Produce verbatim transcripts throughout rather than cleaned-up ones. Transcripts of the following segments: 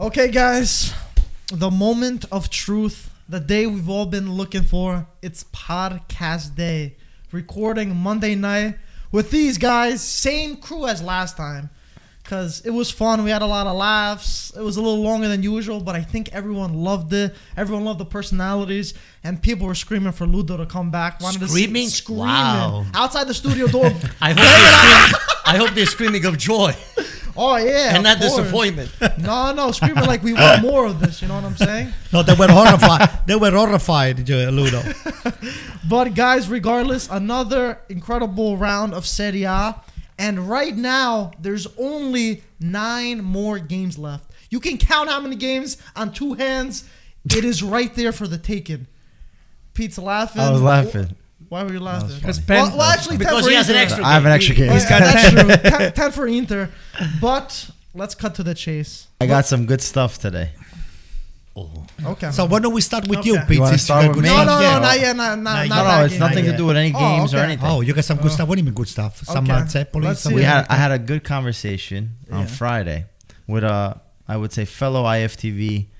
Okay, guys, the moment of truth, the day we've all been looking for. It's podcast day. Recording Monday night with these guys, same crew as last time, because it was fun. We had a lot of laughs. It was a little longer than usual, but I think everyone loved it. Everyone loved the personalities, and people were screaming for Ludo to come back. Wanted screaming? To see, screaming. Wow. Outside the studio door. I, hope I hope they're screaming of joy. Oh, yeah. And not course. disappointment. No, no. Screaming like we want more of this. You know what I'm saying? No, they were horrified. They were horrified, Ludo. But, guys, regardless, another incredible round of Serie A. And right now, there's only nine more games left. You can count how many games on two hands. It is right there for the taking. Pete's laughing. I was laughing. Why were you laughing? Because Ben. Well, well, actually, because he has an extra game. I have an extra game. Oh, yeah, that's true. ten, ten for Inter. But let's cut to the chase. I got some good stuff today. Oh. Okay. So why don't we start with okay. you, Pete? You start with me? No, no, no, not yet. No, no, it's nothing to do with any games oh, okay. or anything. Oh, you got some good uh, stuff? What do you mean good stuff? Okay. Some Napoli? Uh, we had. I had a good conversation yeah. on Friday with, uh, I would say, fellow I F T V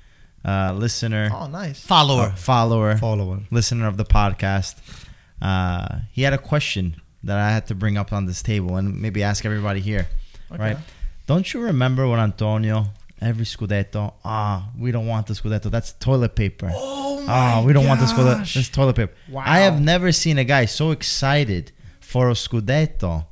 uh, listener. Oh, nice. Follower. Follower. Follower. Listener of the podcast. Uh, he had a question that I had to bring up on this table and maybe ask everybody here. Okay. Right? Don't you remember when Antonio... Every Scudetto, ah, we don't want the Scudetto. That's toilet paper. Oh, my Ah, we don't gosh. want the Scudetto. That's toilet paper. Wow. I have never seen a guy so excited for a Scudetto.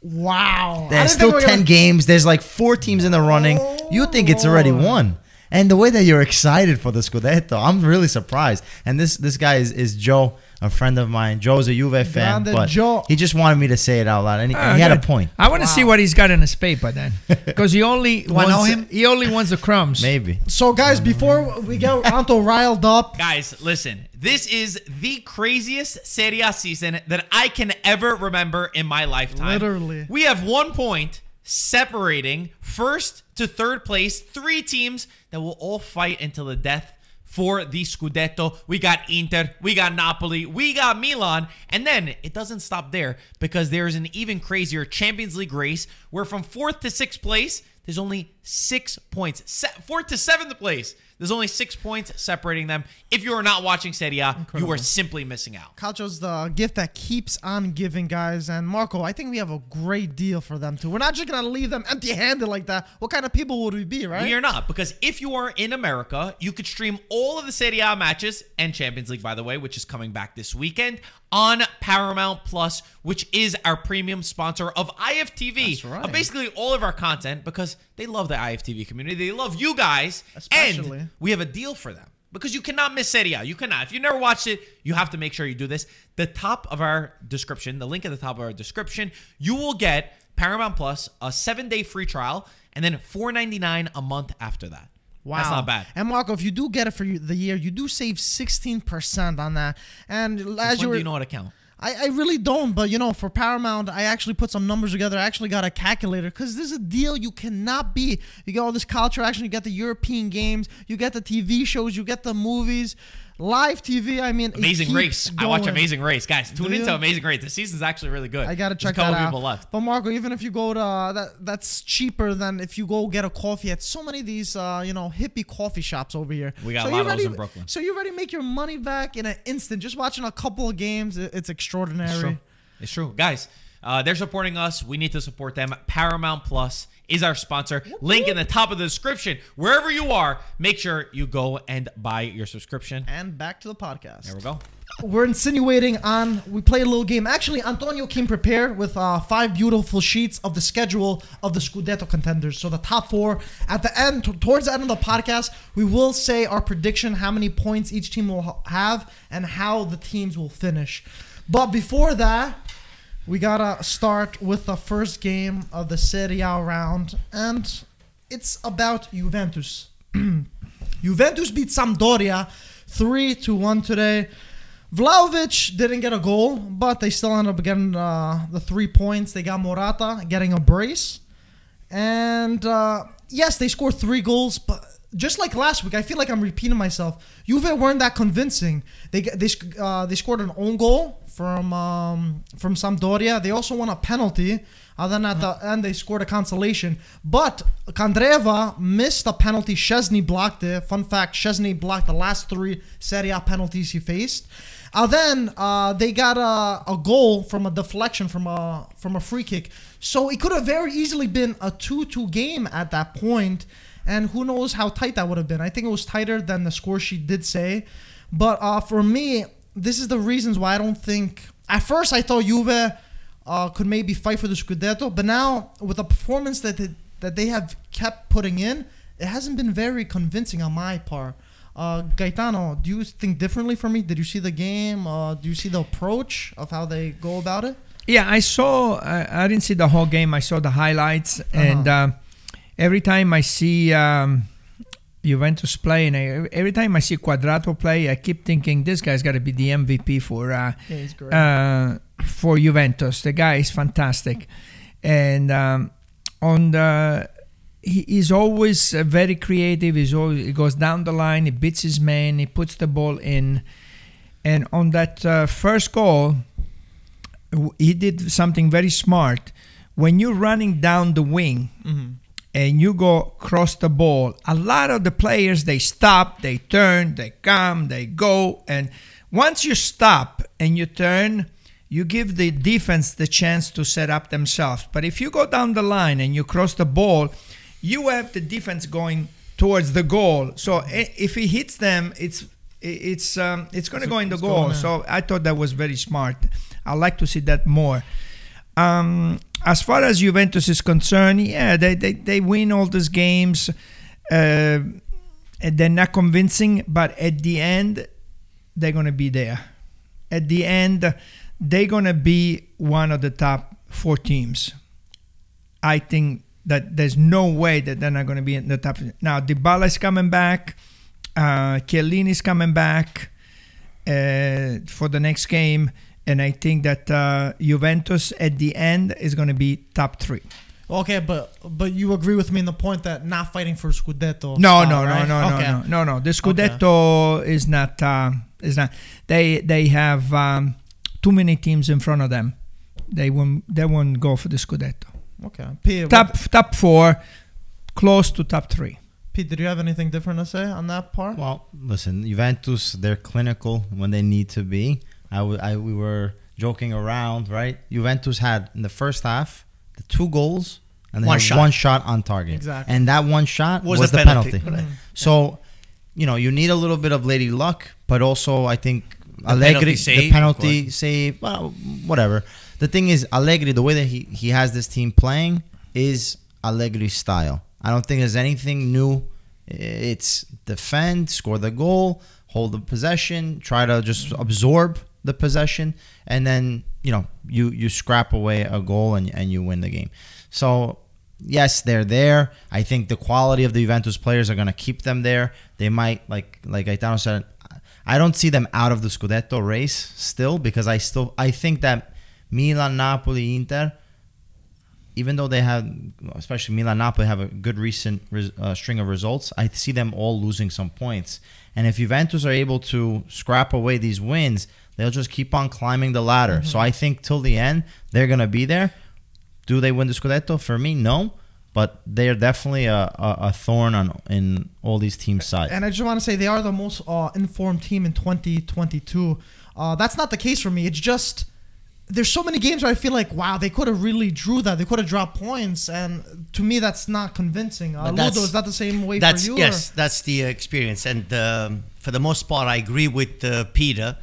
Wow. There's still ten gonna... games. There's like four teams in the running. Oh, you think it's already won. And the way that you're excited for the Scudetto, I'm really surprised. And this this guy is, is Joe, a friend of mine. Joe's a Juve fan, Grande but Joe. he just wanted me to say it out loud. And he, uh, he had good. a point. I want to wow. see what he's got in his paper by then. Because he only wants him? he only wants the crumbs. Maybe. So, guys, before we get Anto riled up. Guys, listen. This is the craziest Serie A season that I can ever remember in my lifetime. Literally. We have one point separating first to third place, three teams that will all fight until the death for the Scudetto. We got Inter, we got Napoli, we got Milan, and then it doesn't stop there because there is an even crazier Champions League race where from fourth to sixth place, there's only six points. Se- fourth to seventh place, there's only six points separating them. If you are not watching Serie A, Incredible. you are simply missing out. Calcio's the gift that keeps on giving, guys. And Marco, I think we have a great deal for them, too. We're not just going to leave them empty-handed like that. What kind of people would we be, right? We are not, because if you are in America, you could stream all of the Serie A matches, and Champions League, by the way, which is coming back this weekend, on Paramount Plus, which is our premium sponsor of I F T V. That's right. Of basically all of our content, because they love the I F T V community. They love you guys. Especially. And we have a deal for them because you cannot miss Serie A. You cannot. If you never watched it, you have to make sure you do this. The top of our description, the link at the top of our description, you will get Paramount Plus, a seven-day free trial, and then four ninety-nine a month after that. Wow. That's not bad. And Marco, if you do get it for the year, you do save sixteen percent on that. And Since as you were, do you know how to count? I, I really don't, but you know, for Paramount, I actually put some numbers together. I actually got a calculator because this is a deal you cannot beat. You get all this culture action, you get the European games, you get the T V shows, you get the movies, live T V. I mean, Amazing Race. Going. I watch Amazing Race, guys. Tune into Amazing Race. The season's actually really good. I gotta check that out. There's a couple people left. But Marco, even if you go to uh, that, that's cheaper than if you go get a coffee at so many of these, uh, you know, hippie coffee shops over here. We got so a lot of those in Brooklyn. So you already make your money back in an instant. Just watching a couple of games, it's extraordinary. It's true, it's true. guys. Uh, they're supporting us. We need to support them. Paramount Plus is our sponsor. Link in the top of the description. Wherever you are, make sure you go and buy your subscription. And back to the podcast. There we go. We're insinuating on, we play a little game. Actually, Antonio came prepared with uh, five beautiful sheets of the schedule of the Scudetto contenders. So the top four. At the end, t- towards the end of the podcast, we will say our prediction, how many points each team will ha- have, and how the teams will finish. But before that... We gotta start with the first game of the Serie A round, and it's about Juventus. Juventus beat Sampdoria three to one today. Vlahovic didn't get a goal, but they still ended up getting uh, the three points. They got Morata getting a brace. And uh, yes, they scored three goals, but just like last week, I feel like I'm repeating myself. Juve weren't that convincing. They they uh, they scored an own goal from um, from Sampdoria. They also won a penalty. And then at the end, they scored a consolation. But Candreva missed a penalty. Szczesny blocked it. Fun fact, Szczesny blocked the last three Serie A penalties he faced. And then uh, they got a, a goal from a deflection from a, from a free kick. So it could have very easily been a two two game at that point. And who knows how tight that would have been. I think it was tighter than the score sheet did say. But uh, for me, this is the reasons why I don't think... At first, I thought Juve... Uh, could maybe fight for the Scudetto, but now with the performance that they, that they have kept putting in, it hasn't been very convincing on my part. Uh, Gaetano, do you think differently from me? Did you see the game? Uh, do you see the approach of how they go about it? Yeah, I saw. Uh, I didn't see the whole game. I saw the highlights, uh-huh. and uh, every time I see um, Juventus play, and I, every time I see Quadrato play, I keep thinking this guy's got to be the M V P for. Uh, yeah, he's great. Uh, For Juventus, the guy is fantastic, and um, on the he is always very creative. He's always, he goes down the line, he beats his man, he puts the ball in, and on that uh, first goal, he did something very smart. When you're running down the wing mm-hmm. and you go cross the ball, a lot of the players they stop, they turn, they come, they go, and once you stop and you turn. You give the defense the chance to set up themselves. But if you go down the line and you cross the ball, you have the defense going towards the goal. So if he hits them, it's it's um, it's going to go in the goal. So I thought that was very smart. I'd like to see that more. Um, as far as Juventus is concerned, yeah, they, they, they win all these games. Uh, and they're not convincing, but at the end, they're going to be there. At the end... They're going to be one of the top four teams. I think that there's no way that they're not going to be in the top. Now, Dybala is coming back. Uh, Chiellini is coming back uh, for the next game. And I think that uh, Juventus at the end is going to be top three. Okay, but but you agree with me in the point that not fighting for Scudetto. No, no, no, no, no, no, no. The Scudetto is not... Uh, is not. They, they have... Um, Too many teams in front of them. They won't. They won't go for the Scudetto. Okay. Pete, top top four, close to top three. Pete, did you have anything different to say on that part? Well, listen, Juventus. They're clinical when they need to be. I, w- I we were joking around, right? Juventus had in the first half the two goals and they one, had shot. one shot on target. Exactly. And that one shot was, was the, the penalty. penalty. Mm-hmm. So, you know, you need a little bit of lady luck, but also I think. The Allegri, penalty save, the penalty save, well, whatever. The thing is, Allegri, the way that he, he has this team playing is Allegri's style. I don't think there's anything new. It's defend, score the goal, hold the possession, try to just absorb the possession, and then, you know, you, you scrap away a goal and, and you win the game. So, yes, they're there. I think the quality of the Juventus players are going to keep them there. They might, like like Gaetano said, I don't see them out of the Scudetto race still because I still I think that Milan, Napoli, Inter, even though they have, especially Milan, Napoli, have a good recent res, uh, string of results, I see them all losing some points. And if Juventus are able to scrap away these wins, they'll just keep on climbing the ladder. Mm-hmm. So I think till the end, they're going to be there. Do they win the Scudetto? For me, no. But they are definitely a, a, a thorn on in all these teams' sides. And I just want to say they are the most uh, informed team in twenty twenty-two. Uh, that's not the case for me. It's just there's so many games where I feel like, wow, they could have really drew that. They could have dropped points. And to me, that's not convincing. Uh, Ludo, is that the same way that's, for you? Yes, or? That's the experience. And um, for the most part, I agree with uh, Peter.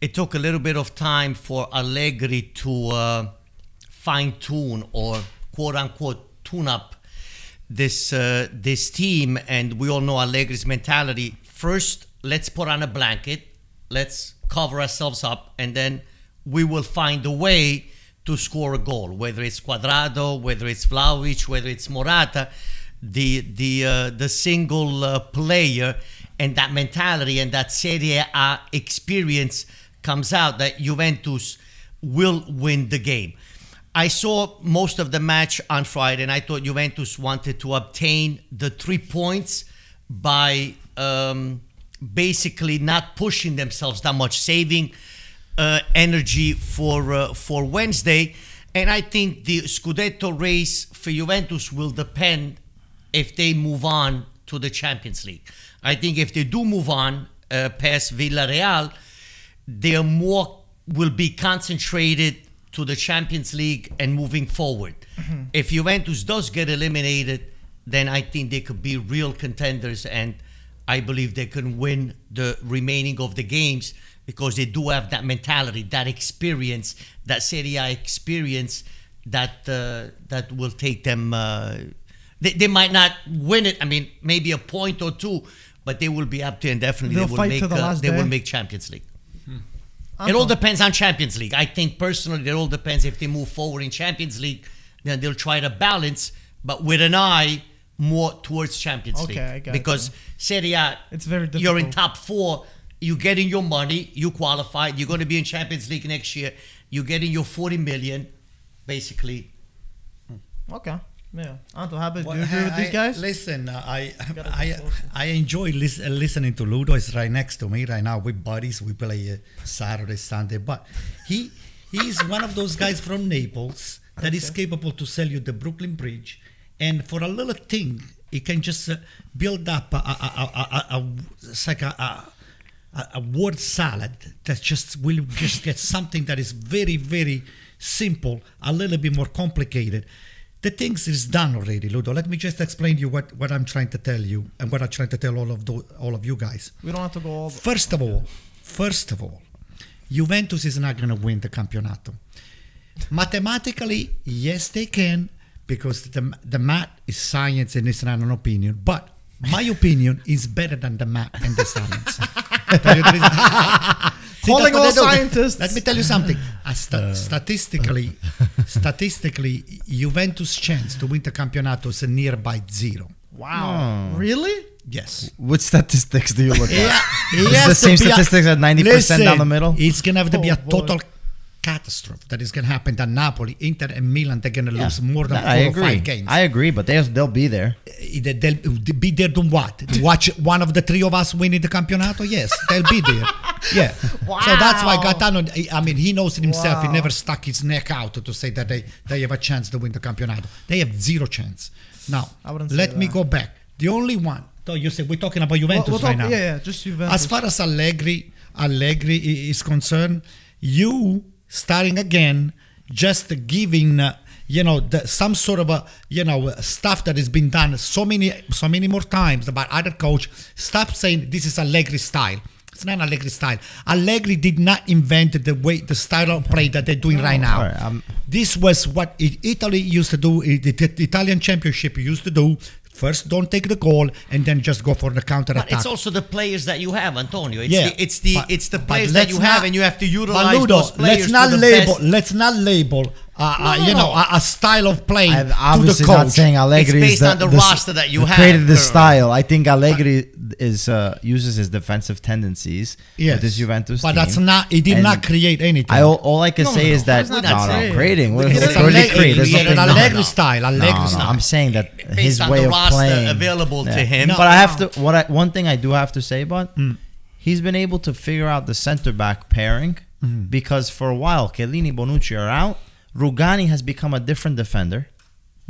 It took a little bit of time for Allegri to uh, fine-tune or quote-unquote tune up this uh, this team, and we all know Allegri's mentality. First, let's put on a blanket, let's cover ourselves up, and then we will find a way to score a goal. Whether it's Cuadrado, whether it's Vlahovic, whether it's Morata, the the uh, the single uh, player, and that mentality and that Serie A experience comes out that Juventus will win the game. I saw most of the match on Friday, and I thought Juventus wanted to obtain the three points by um, basically not pushing themselves that much, saving uh, energy for uh, for Wednesday. And I think the Scudetto race for Juventus will depend if they move on to the Champions League. I think if they do move on uh, past Villarreal, they are more will be concentrated to the Champions League and moving forward. Mm-hmm. If Juventus does get eliminated, then I think they could be real contenders, and I believe they can win the remaining of the games because they do have that mentality, that experience, that Serie A experience that uh, that will take them. Uh, they, they might not win it. I mean, maybe a point or two, but they will be up to and definitely They'll they will fight make to the uh, last they day. will make Champions League. It all depends on Champions League. I think personally, it all depends if they move forward in Champions League, then they'll try to balance, but with an eye more towards Champions okay, League. I got because you. Serie A, it's very difficult. You're in top four, you're getting your money, you qualified, you're going to be in Champions League next year, you're getting your forty million, basically. Okay. Yeah, Anto, how about well, you agree I, with these guys? Listen, uh, I I I enjoy lis- listening to Ludo. He's right next to me right now. We're buddies. We play uh, Saturday, Sunday. But he he is one of those guys from Naples that okay. is capable to sell you the Brooklyn Bridge, and for a little thing, he can just uh, build up a a a, a, a, a it's like a. a a word salad that just will just get something that is very, very simple, a little bit more complicated. The things is done already, Ludo. Let me just explain to you what, what I'm trying to tell you and what I'm trying to tell all of the, all of you guys. We don't have to go all... First of all, first of all, Juventus is not going to win the campionato. Mathematically, yes, they can, because the, the math is science and it's not an opinion. But my opinion is better than the math and the science. Tell you the reason. Calling all scientists. Let me tell you something. Uh, sta- uh, statistically, statistically, Juventus' chance to win the campionato is nearby zero. Wow! No. Really? Yes. What statistics do you look at? Yeah, is the same statistics a, at ninety percent down the middle? It's gonna have to oh, be a total boy. catastrophe that is gonna happen. That Napoli, Inter, and Milan, they're gonna yeah. lose more than I four agree. or five games. I agree, but they'll they'll be there. They'll, they'll be there. Doing what? Watch one of the three of us winning the campionato? Yes, they'll be there. Yeah, wow. So that's why Gaetano, I mean, he knows it himself. Wow. He never stuck his neck out to say that they, they have a chance to win the campionato. They have zero chance. Now, let me go back. The only one, though, you said we're talking about Juventus we'll, we'll right talk, now. Yeah, yeah, just Juventus. As far as Allegri, Allegri is concerned, you starting again, just giving, uh, you know, the, some sort of a, you know, stuff that has been done so many, so many more times by other coach. Stop saying this is Allegri style. It's not Allegri style. Allegri did not invent the way, the style of play that they're doing no, right now. Sorry, um, this was what Italy used to do. The Italian Championship used to do. First, don't take the goal, and then just go for the counter attack. But it's also the players that you have, Antonio. It's yeah, the, it's the but, it's the players that you not, have, and you have to utilize Ludo, those players. Let's not to the label. Best. Let's not label. Uh, no, uh, you know, a, a style of playing I'm obviously to the coach. Not saying Allegri it's based is the, on the, the roster that you the have created the style. I think Allegri is uh, uses his defensive tendencies yes. with this Juventus but team. But that's not. He did and not create anything. I, all, all I can no, say no, is that no, not no, no, creating. What is Allegri? Create. There's nothing. Allegri no, style. Allegri no, no, style. I'm saying that based his on way the of roster playing available yeah. to him. No, but I have no. to. What I, one thing I do have to say about mm. he's been able to figure out the center back pairing because for a while Chiellini, Bonucci are out. Rugani has become a different defender,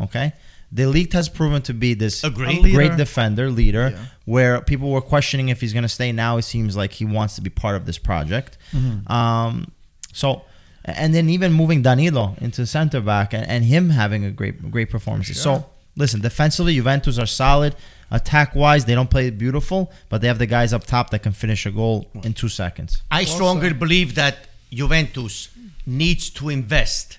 okay? De Ligt has proven to be this great leader. defender, leader, yeah. where people were questioning if he's going to stay. Now it seems like he wants to be part of this project. Mm-hmm. Um, so, and then even moving Danilo into center back and, and him having a great great performance. Sure. So, listen, defensively, Juventus are solid. Attack-wise, they don't play beautiful, but they have the guys up top that can finish a goal in two seconds. I strongly believe that Juventus needs to invest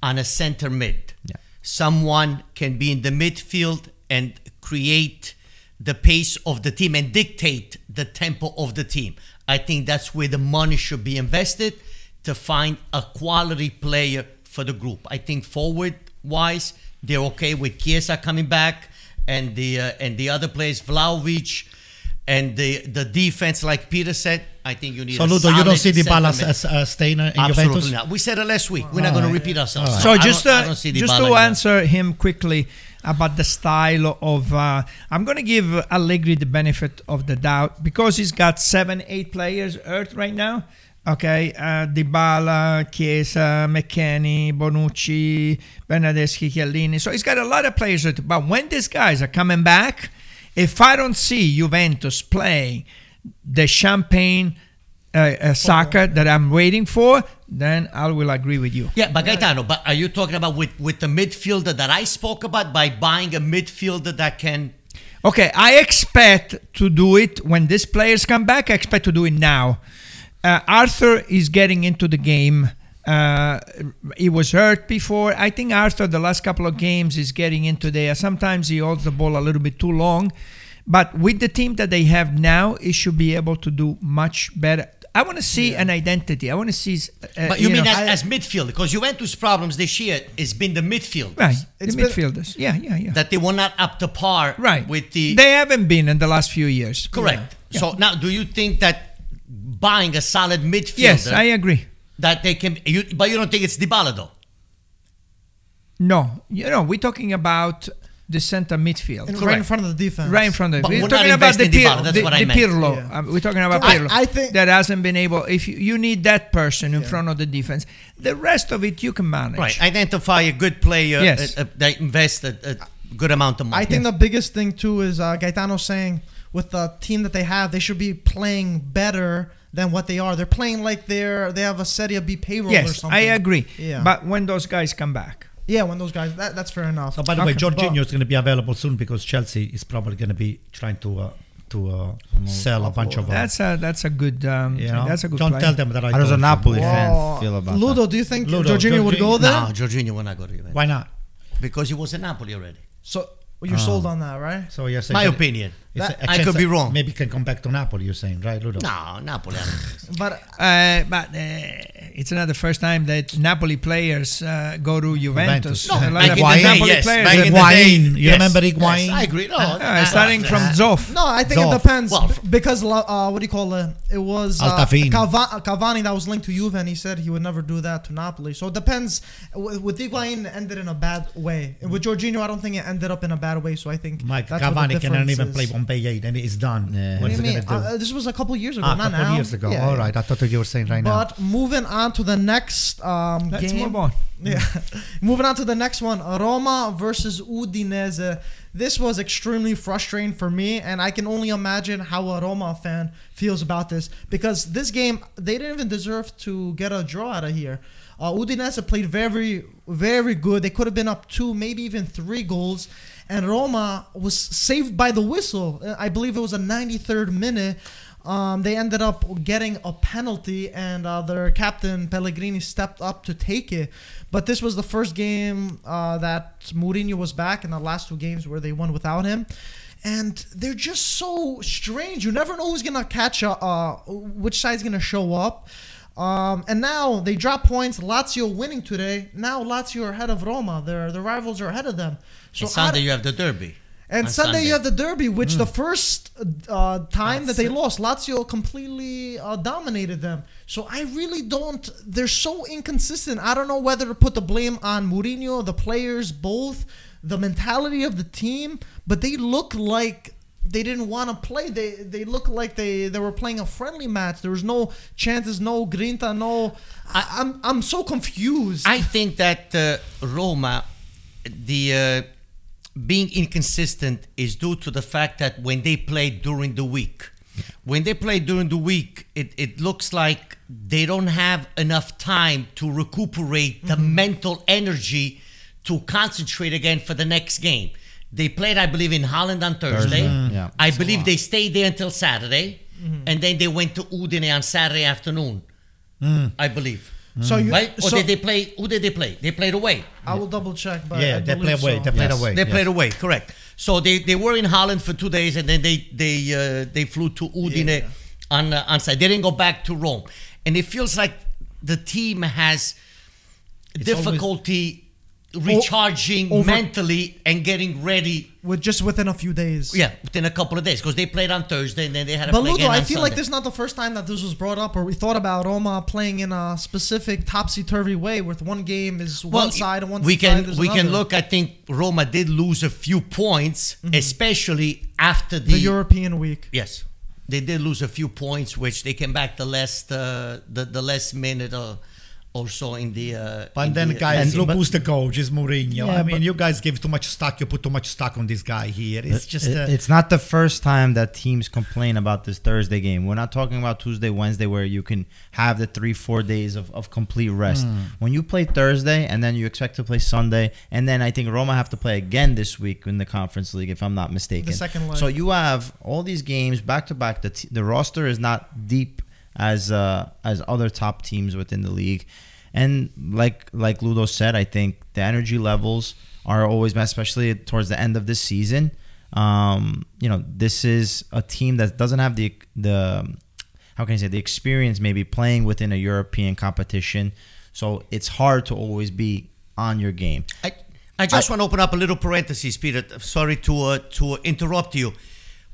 on a center mid. Yeah. Someone can be in the midfield and create the pace of the team and dictate the tempo of the team. I think that's where the money should be invested to find a quality player for the group. I think forward-wise, they're okay with Chiesa coming back and the uh, and the other players, Vlahovic, and the, the defense, like Peter said, I think you need so, a Ludo, solid you don't see Dybala as uh, staying in Absolutely Juventus? Not. We said it last week. We're all not right. going to repeat ourselves. Right. So, so just, to, just to answer him quickly, about the style of... Uh, I'm going to give Allegri the benefit of the doubt because he's got seven, eight players hurt right now. Okay, uh, Dybala, Chiesa, McKennie, Bonucci, Bernardeschi, Chiellini. So he's got a lot of players hurt. But when these guys are coming back, if I don't see Juventus playing the champagne uh, uh, soccer that I'm waiting for, then I will agree with you. Yeah, but Gaetano, but are you talking about with, with the midfielder that I spoke about, by buying a midfielder that can... Okay, I expect to do it when these players come back. I expect to do it now. Uh, Arthur is getting into the game. Uh, he was hurt before. I think Arthur, the last couple of games, is getting into there. Sometimes he holds the ball a little bit too long. But with the team that they have now, he should be able to do much better. I want to see yeah. an identity. I want to see... Uh, but you, you mean know, as, as midfield? Because Juventus' problems this year has been the midfielders. Right, it's the midfielders. Yeah, yeah, yeah. That they were not up to par right. with the... They haven't been in the last few years. Correct. Yeah. So yeah. now, do you think that buying a solid midfielder... Yes, I agree. That they can... You, but you don't think it's Dybala, though? No. You know, we're talking about... the center midfield. Right in front of the defense. Right in front of the defense. We're, we're talking about the, Pir- the, the, the Pirlo. Yeah. Um, we're talking about I, Pirlo. I think that hasn't been able... If you, you need that person in yeah. front of the defense, the rest of it you can manage. Right. Identify a good player yes. uh, uh, that invests a, a good amount of money. I think yeah. the biggest thing, too, is uh, Gaetano saying with the team that they have, they should be playing better than what they are. They're playing like they're they have a Serie B payroll yes, or something. Yes, I agree. Yeah. But when those guys come back... Yeah, when those guys, that, that's fair enough. So by the okay. way, Jorginho is going to be available soon because Chelsea is probably going to be trying to uh, to uh, sell a bunch of. Uh, that's a that's a good. Um, you know, that's a good. Don't play. Tell them that I. How does a Napoli fan well, feel about Ludo, that? Do you think Ludo, Jorginho, Jorginho would go there? No, Jorginho would not go to Juventus. Why not? Because he was in Napoli already. So well, you're um, sold on that, right? So yes, my opinion. That, I could be wrong. Maybe can come back to Napoli. You're saying, right, Ludo? No, Napoli. but uh, but uh, it's not the first time that Napoli players uh, go to Juventus. Juventus. No, a lot of Napoli yes. players. Higuaín, you yes. remember Higuaín? Yes, I agree. No, uh, uh, starting from Zoff. No, I think Zoff. It depends well, because uh, what do you call it? It was uh, Calva- Cavani that was linked to Juve, and he said he would never do that to Napoli. So it depends. With Higuaín, it ended in a bad way. With Jorginho, I don't think it ended up in a bad way. So I think Mike that's Cavani cannot even play one. Pay eight and it's done. Yeah. What is it going to do? Uh, this was a couple years ago. Ah, not now. A couple years ago. Yeah. All right. I thought you were saying right but now. But moving on to the next um, Let's game. Let's move on. Yeah. Moving on to the next one. Roma versus Udinese. This was extremely frustrating for me, and I can only imagine how a Roma fan feels about this because this game, they didn't even deserve to get a draw out of here. Uh, Udinese played very, very good. They could have been up two, maybe even three goals. And Roma was saved by the whistle. I believe it was a ninety-third minute. Um, they ended up getting a penalty, and uh, their captain, Pellegrini, stepped up to take it. But this was the first game uh, that Mourinho was back, and the last two games where they won without him. And they're just so strange. You never know who's going to catch, a, uh, which side's going to show up. Um, and now they drop points. Lazio winning today. Now Lazio are ahead of Roma. Their their rivals are ahead of them. So and Sunday you have the derby. And on Sunday, Sunday you have the derby, which mm. the first uh, time That's that they it. lost, Lazio completely uh, dominated them. So I really don't... They're so inconsistent. I don't know whether to put the blame on Mourinho, the players, both, the mentality of the team. But they look like... They didn't want to play. They they looked like they, they were playing a friendly match. There was no chances, no grinta, no... I, I'm I'm so confused. I think that uh, Roma, the uh, being inconsistent is due to the fact that when they play during the week, when they play during the week, it, it looks like they don't have enough time to recuperate mm-hmm. the mental energy to concentrate again for the next game. They played, I believe, in Holland on Thursday. Thursday. Mm, yeah. I That's believe they stayed there until Saturday. Mm-hmm. And then they went to Udine on Saturday afternoon, mm. I believe. Mm. So you, right? Or so did they play? Who did they play? They played away. I will double check. But yeah, I they played away. So. They played yes. away. They yes. played away, correct. So they, they were in Holland for two days and then they they uh, they flew to Udine yeah. on, uh, on Saturday. They didn't go back to Rome. And it feels like the team has it's difficulty... recharging over, mentally and getting ready with just within a few days. Yeah, within a couple of days, because they played on Thursday and then they had a. But play Ludo, again I on feel Sunday. Like this is not the first time that this was brought up, or we thought about Roma playing in a specific topsy-turvy way, with one game is well, one side and one we side can, is we another. We can look. I think Roma did lose a few points, mm-hmm. especially after the, the European week. Yes, they did lose a few points, which they came back the last uh, the the last minute. Uh, Also in the... Uh, but in then, the, guys, look who's the coach. It's Mourinho. Yeah, I mean, you guys give too much stock. You put too much stock on this guy here. It's just... It, uh, it's not the first time that teams complain about this Thursday game. We're not talking about Tuesday, Wednesday, where you can have the three, four days of, of complete rest. Mm. When you play Thursday, and then you expect to play Sunday, and then I think Roma have to play again this week in the Conference League, if I'm not mistaken. The second leg. So you have all these games back-to-back. The, t- the roster is not deep as uh, as other top teams within the league. And like like Ludo said, I think the energy levels are always, especially towards the end of this season. Um, you know, this is a team that doesn't have the the how can I say the experience, maybe playing within a European competition. So it's hard to always be on your game. I I just I, want to open up a little parenthesis, Peter. Sorry to uh, to interrupt you.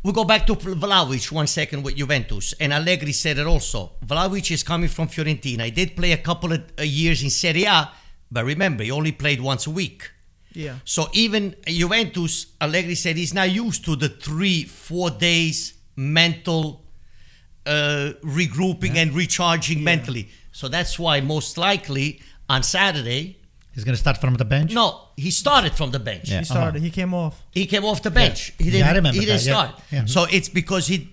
We go back to Vlahovic one second with Juventus. And Allegri said it also. Vlahovic is coming from Fiorentina. He did play a couple of years in Serie A, but remember, he only played once a week. Yeah. So even Juventus, Allegri said he's not used to the three, four days mental uh, regrouping yeah. and recharging yeah. mentally. So that's why most likely on Saturday... He's going to start from the bench? No, he started from the bench. Yeah. He started. Uh-huh. He came off. He came off the bench. Yeah. He didn't, yeah, I remember he didn't that. start. Yeah. Yeah. So it's because he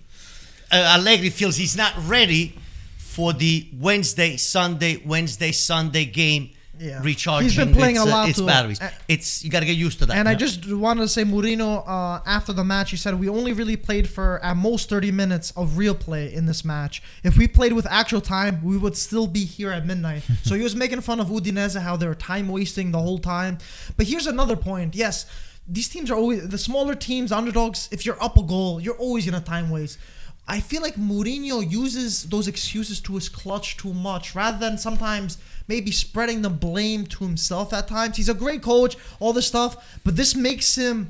uh, Allegri feels he's not ready for the Wednesday, Sunday, Wednesday, Sunday game yeah. recharging. He's been playing it's, a lot. Uh, it's batteries. Uh, it's, you got to get used to that. And yeah. I just wanted to say, Mourinho, uh, after the match, he said, we only really played for at most thirty minutes of real play in this match. If we played with actual time, we would still be here at midnight. So he was making fun of Udinese, how they were time-wasting the whole time. But here's another point. Yes, these teams are always, the smaller teams, underdogs, if you're up a goal, you're always going to time-waste. I feel like Mourinho uses those excuses to his clutch too much, rather than sometimes maybe spreading the blame to himself at times. He's a great coach, all this stuff, but this makes him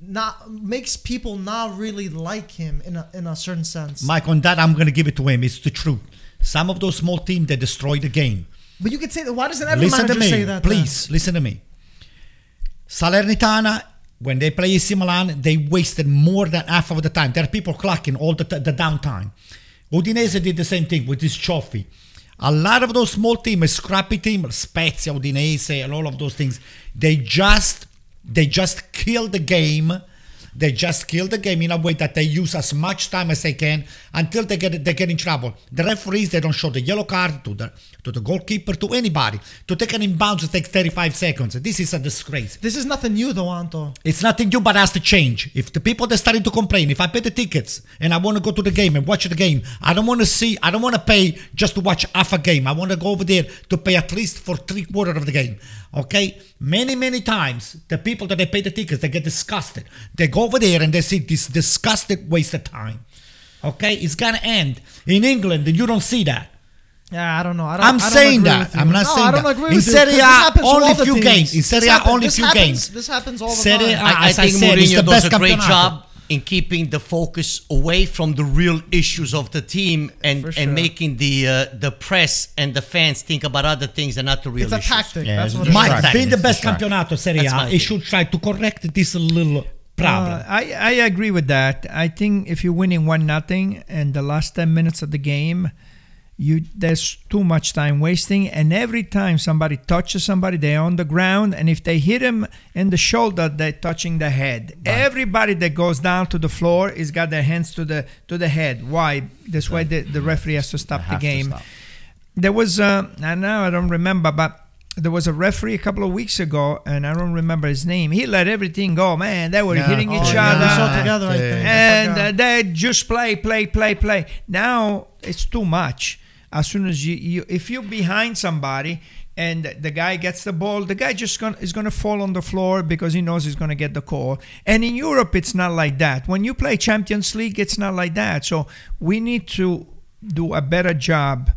not makes people not really like him in a, in a certain sense. Mike, on that, I'm going to give it to him. It's the truth. Some of those small teams, they destroy the game. But you could say that. Why doesn't every listen manager to me, say that? Please, then? listen to me. Salernitana, when they play A C Milan, they wasted more than half of the time. There are people clocking all the, t- the downtime. Udinese did the same thing with this Cioffi. A lot of those small teams, scrappy teams, Spezia, Udinese, and all of those things, they just they just kill the game. They just kill the game in a way that they use as much time as they can until they get they get in trouble. The referees, they don't show the yellow card to the to the goalkeeper, to anybody. To take an inbound takes thirty-five seconds. This is a disgrace. This is nothing new, though, Anto. It's nothing new, but it has to change. If the people that started to complain, if I pay the tickets and I want to go to the game and watch the game, I don't want to see, I don't want to pay just to watch half a game. I want to go over there to pay at least for three quarters of the game. Okay? Many, many times, the people that they pay the tickets, they get disgusted. They go over there and they see this disgusting waste of time. Okay? It's going to end. In England, you don't see that. Yeah, I don't know. I don't, I'm I don't saying that. I'm not no, saying I don't that. Agree with in Serie A, only few teams. games. In Serie A, only few happens, games. This happens all the Serie time. I, I think I said, Mourinho does a great job in keeping the focus away from the real issues of the team and, sure. and making the uh, the press and the fans think about other things and not the real it's issues. It's a tactic. Yeah, that's what it Mike, is. Being the best campionato Serie A, it should try to correct this little problem. Uh, I, I agree with that. I think if you're winning one nothing and the last ten minutes of the game, You, there's too much time wasting, and every time somebody touches somebody, they're on the ground, and if they hit him in the shoulder, they're touching the head. Right. Everybody that goes down to the floor is got their hands to the to the head. Why? That's why the, the referee has to stop the game. Stop. There was, uh, I know I don't remember, but there was a referee a couple of weeks ago, and I don't remember his name. He let everything go, man. They were yeah. hitting oh, each yeah. other, yeah. together, I think. and uh, they just play, play, play, play. Now it's too much. As soon as you, you, if you're behind somebody and the guy gets the ball, the guy just gonna, is going to fall on the floor because he knows he's going to get the call. And in Europe, it's not like that. When you play Champions League, it's not like that. So we need to do a better job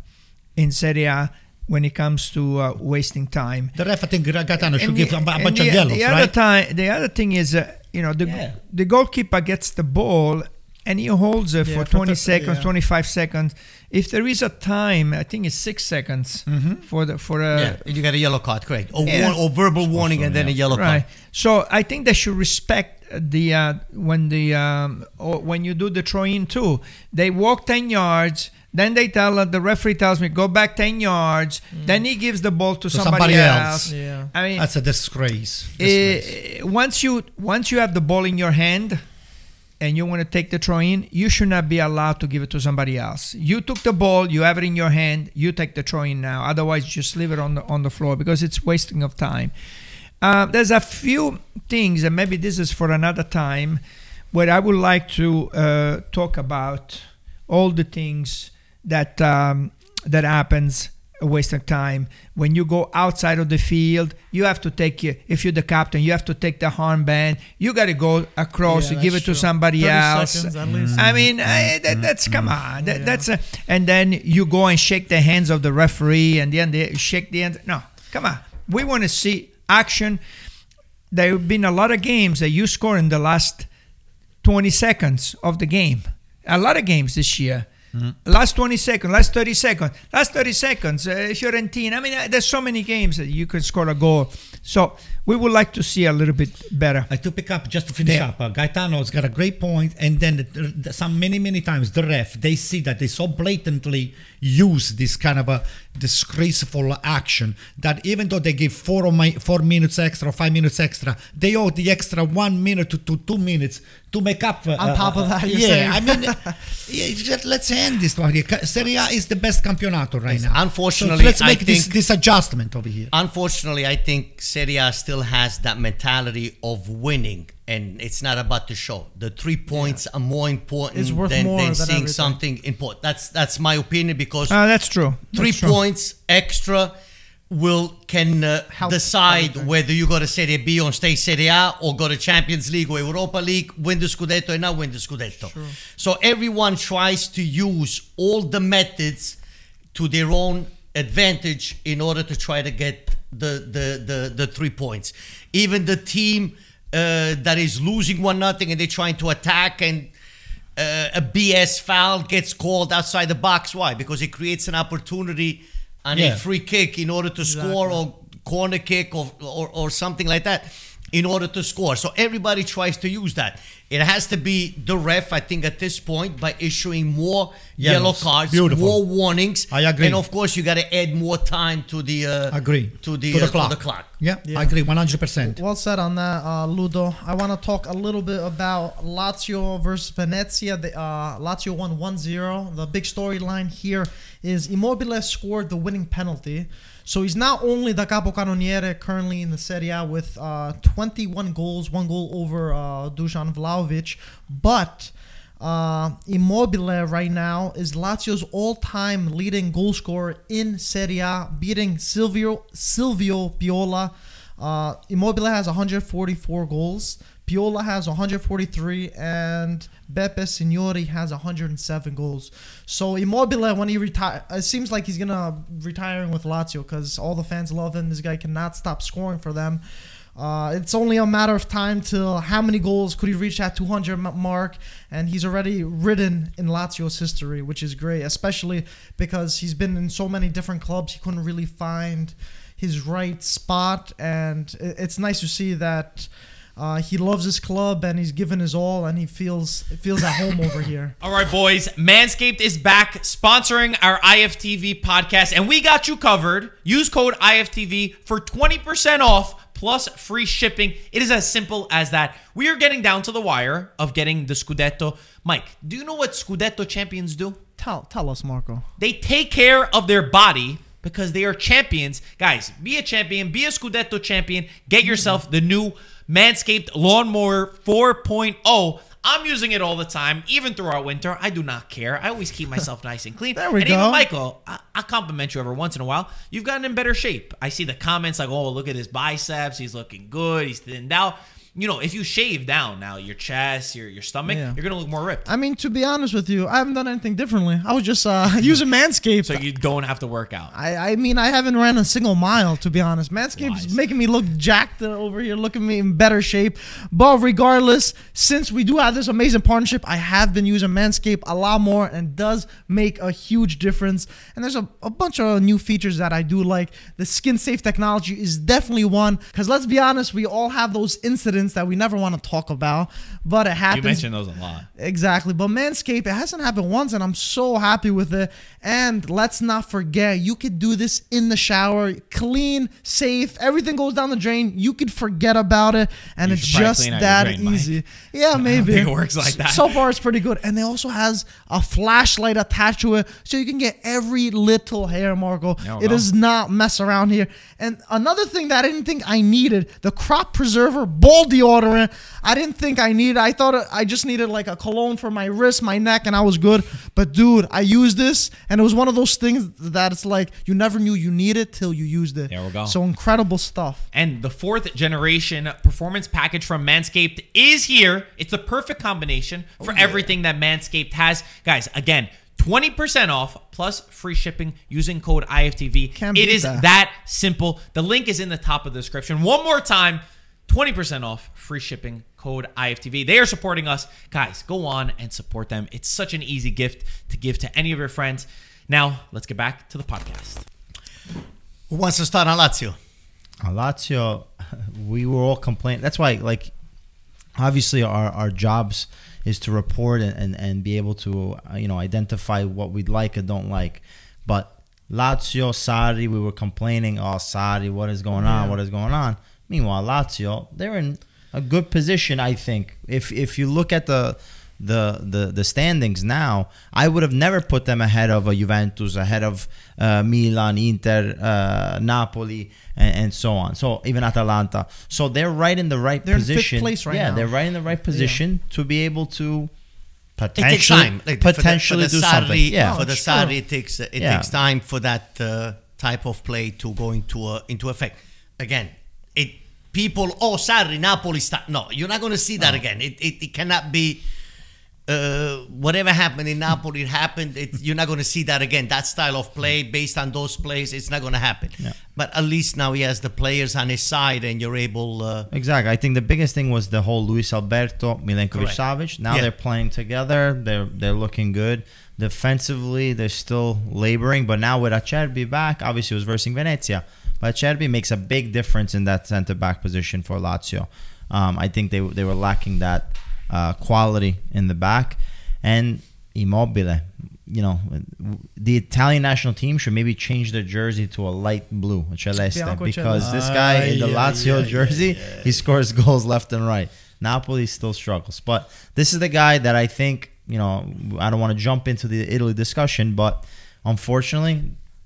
in Serie A when it comes to uh, wasting time. The ref, I think Gaetano should give the, a bunch the, of yellows, the right? Other time, the other thing is, uh, you know, the yeah. the goalkeeper gets the ball and he holds it yeah, for twenty seconds, yeah. twenty-five seconds. If there is a time, I think it's six seconds mm-hmm. for the for a. Yeah, you get a yellow card, correct? Or, yeah. war, or verbal warning awesome, and then yeah. a yellow right. card. So I think they should respect the uh, when the um, or when you do the throw-in too. They walk ten yards. Then they tell uh, the referee tells me go back ten yards. Mm. Then he gives the ball to, to somebody, somebody else. else. Yeah. I mean, that's a disgrace. disgrace. Uh, once you once you have the ball in your hand, and you want to take the throw in, you should not be allowed to give it to somebody else. You took the ball, you have it in your hand, you take the throw in now. Otherwise, just leave it on the on the floor because it's wasting of time. Uh, there's a few things, and maybe this is for another time, where I would like to uh, talk about all the things that um, that happens a waste of time. When you go outside of the field, you have to take, if you're the captain, you have to take the armband. You got to go across, yeah, you give it true. to somebody else. Seconds, at least. I mean, I, that, that's, come on. That, yeah. that's a, and then you go and shake the hands of the referee and then they shake the hands. No, come on. We want to see action. There have been a lot of games that you score in the last twenty seconds of the game. A lot of games this year. Mm-hmm. Last twenty seconds, last thirty seconds, last thirty seconds, uh, Fiorentina. I mean, uh, there's so many games that you could score a goal. So we would like to see a little bit better. Uh, to pick up, just to finish yeah. up, uh, Gaetano's got a great point. And then the, the, some many, many times the ref, they see that they so blatantly use this kind of a disgraceful action that even though they give four, or my, four minutes extra, five minutes extra, they owe the extra one minute to, to two minutes to make up. Uh, On top of that, uh, yeah. I mean, yeah, just, let's end this one here. Serie A is the best campionato right yes. now. Unfortunately, so let's make I this, think, this adjustment over here. Unfortunately, I think Serie A still has that mentality of winning, and it's not about the show. The three points yeah. are more important than, more than, than seeing everything. something important. That's that's my opinion because uh, that's true. Three that's points true. extra will can uh, decide everything. whether you go to Serie B or stay Serie A or go to Champions League or Europa League, win the Scudetto and not win the Scudetto. Sure. So everyone tries to use all the methods to their own advantage in order to try to get the the the, the three points. Even the team uh, that is losing one nothing and they're trying to attack and uh, a B S foul gets called outside the box. Why? Because it creates an opportunity and yeah. a free kick in order to exactly. score, or corner kick or, or or something like that in order to score. So everybody tries to use that. It has to be the ref, I think, at this point, by issuing more yes. yellow cards, Beautiful. more warnings. I agree. And of course, you got to add more time to the uh, agree to the, to the, uh, clock. To the clock. Yeah, yeah, I agree, one hundred percent. Well said on that, uh, Ludo. I want to talk a little bit about Lazio versus Venezia. The, uh, Lazio won one zero. The big storyline here is Immobile scored the winning penalty. So he's not only the capocannoniere currently in the Serie A with uh, twenty-one goals, one goal over uh, Dusan Vlahovic, but uh, Immobile right now is Lazio's all-time leading goal scorer in Serie A, beating Silvio, Silvio Piola. Uh, Immobile has one hundred forty-four goals. Piola has one hundred forty-three and Beppe Signori has one hundred seven goals. So Immobile, when he retires, it seems like he's going to retiring with Lazio because all the fans love him. This guy cannot stop scoring for them. Uh, it's only a matter of time till how many goals could he reach that two hundred mark, and he's already ridden in Lazio's history, which is great, especially because he's been in so many different clubs. He couldn't really find his right spot, and it's nice to see that Uh, he loves his club and he's given his all and he feels feels at home over here. All right, boys. Manscaped is back sponsoring our I F T V podcast, and we got you covered. Use code I F T V for twenty percent off plus free shipping. It is as simple as that. We are getting down to the wire of getting the Scudetto. Mike, do you know what Scudetto champions do? Tell, tell us, Marco. They take care of their body, because they are champions. Guys, be a champion. Be a Scudetto champion. Get yourself the new Manscaped Lawnmower four point oh. I'm using it all the time, even throughout winter. I do not care. I always keep myself nice and clean. There we and go. And even Michael, I, I compliment you every once in a while. You've gotten in better shape. I see the comments like, oh, look at his biceps. He's looking good. He's thinned out. you know, if you shave down now your chest, your your stomach, yeah. you're gonna look more ripped. I mean, to be honest with you, I haven't done anything differently. I was just uh, using Manscaped. So you don't have to work out. I, I mean, I haven't ran a single mile, to be honest. Manscaped's Lies. making me look jacked over here, looking me in better shape. But regardless, since we do have this amazing partnership, I have been using Manscaped a lot more, and it does make a huge difference. And there's a, a bunch of new features that I do like. The skin safe technology is definitely one, because let's be honest, we all have those incidents that we never want to talk about, but it happens. You mentioned those a lot. Exactly. But Manscaped, it hasn't happened once, and I'm so happy with it. And let's not forget, you could do this in the shower, clean, safe, everything goes down the drain. You could forget about it, and you it's just that drain, easy. Mike. Yeah, maybe. It works like that. So far, it's pretty good. And it also has a flashlight attached to it, so you can get every little hair, Marco. No, it no. does not mess around here. And another thing that I didn't think I needed, the crop preserver ball deodorant. I didn't think I needed. I thought I just needed like a cologne for my wrist, my neck, and I was good. But dude, I used this, and it was one of those things that it's like you never knew you needed till you used it. There we go. So incredible stuff. And the fourth generation performance package from Manscaped is here. It's the perfect combination for oh, yeah. everything that Manscaped has. Guys, again, twenty percent off plus free shipping using code I F T V. Can't it is that. that simple. The link is in the top of the description. One more time, twenty percent off, free shipping, code I F T V. They are supporting us. Guys, go on and support them. It's such an easy gift to give to any of your friends. Now, let's get back to the podcast. Who wants to start on Lazio? On Lazio, we were all complaining. That's why, like, obviously our, our jobs is to report and, and, and be able to, uh, you know, identify what we'd like or don't like. But Lazio, Sarri, we were complaining, oh, Sarri, what is going on? Yeah. What is going on? Meanwhile, Lazio, they're in a good position, I think. If if you look at the the the, the standings now, I would have never put them ahead of a Juventus, ahead of uh, Milan, Inter, uh, Napoli, and, and so on. So even Atalanta. So they're right in the right they're position. They're in fifth place right yeah, now. Yeah, they're right in the right position yeah. to be able to potentially it takes time. Like potentially for the, for the do Sarri, something. Yeah, oh, for the sure. Sarri, it takes it yeah. takes time for that uh, type of play to go into uh, into effect again. It people oh Sarri Napoli start no you're not going to see that no. again it, it it cannot be uh, whatever happened in Napoli it happened it, you're not going to see that again, that style of play based on those plays. It's not going to happen yeah. But at least now he has the players on his side and you're able uh, exactly. I think the biggest thing was the whole Luis Alberto Milenkovic Savic now yeah. they're playing together, they're they're looking good defensively, they're still laboring, but now with Acerbi back, obviously it was versus Venezia. But Acerbi makes a big difference in that center-back position for Lazio. Um, I think they they were lacking that uh, quality in the back. And Immobile, you know, the Italian national team should maybe change their jersey to a light blue, a celeste, because this guy in the Lazio jersey, he scores goals left and right. Napoli still struggles. But this is the guy that I think, you know, I don't want to jump into the Italy discussion, but unfortunately,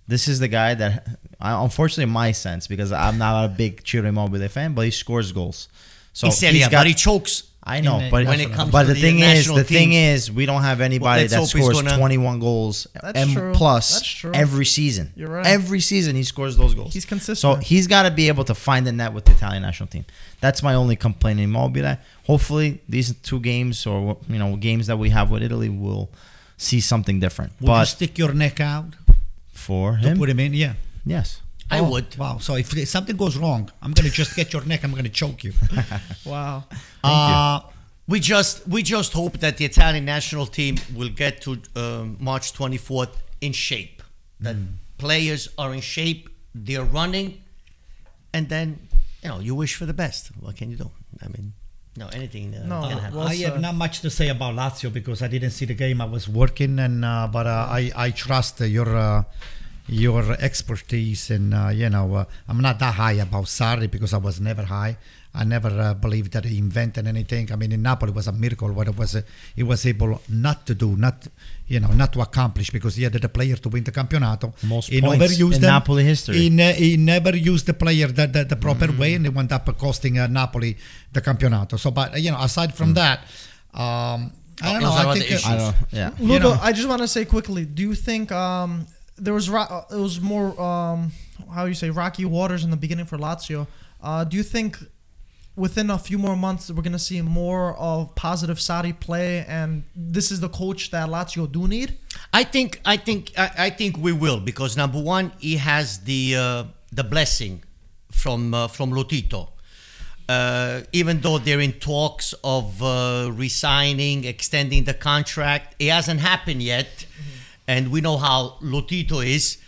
this is the guy that, unfortunately, in my sense, because I'm not a big Ciro Immobile fan, but he scores goals. So he's he's got, but he chokes. I know, the, but when it comes but to the, the thing is, the team. thing is, we don't have anybody well, that scores gonna, twenty-one goals and true. plus every season. You're right. Every season he scores those goals. He's consistent. So he's got to be able to find the net with the Italian national team. That's my only complaint in Immobile. Hopefully, these two games or you know games that we have with Italy will see something different. Will but, you stick your neck out? For him? To put him in, yeah. Yes. I oh, would. Wow. So if something goes wrong, I'm going to just get your neck. I'm going to choke you. Wow. Uh, you. We just we just hope that the Italian national team will get to um, March twenty-fourth in shape. That mm. players are in shape. They're running. And then, you know, you wish for the best. What can you do? I mean, no, anything. Uh, no, can happen. I have not much to say about Lazio because I didn't see the game. I was working, and uh, but uh, I, I trust uh, your... Uh, your expertise and uh, you know uh, I'm not that high about Sarri because I was never high. I never uh, believed that he invented anything. I mean, in Napoli it was a miracle what it was uh, he was able not to do, not you know, not to accomplish, because he had the player to win the campionato. Most he points never used in them. Napoli history. He, ne- he never used the player the, the, the proper mm. way, and they wound up costing uh, Napoli the campionato. So, but you know, aside from mm. that. Um, I don't know. I think. Uh, I don't, yeah. Ludo, you know, I just want to say quickly. Do you think? Um, There was ro- it was more um, how you say rocky waters in the beginning for Lazio. Uh, do you think within a few more months, we're going to see more of positive Sarri play, and this is the coach that Lazio do need? I think I think, I, I think we will, because number one, he has the uh, the blessing from uh, from Lotito. Uh, even though they're in talks of uh, resigning, extending the contract, it hasn't happened yet, mm-hmm. and we know how Lotito is.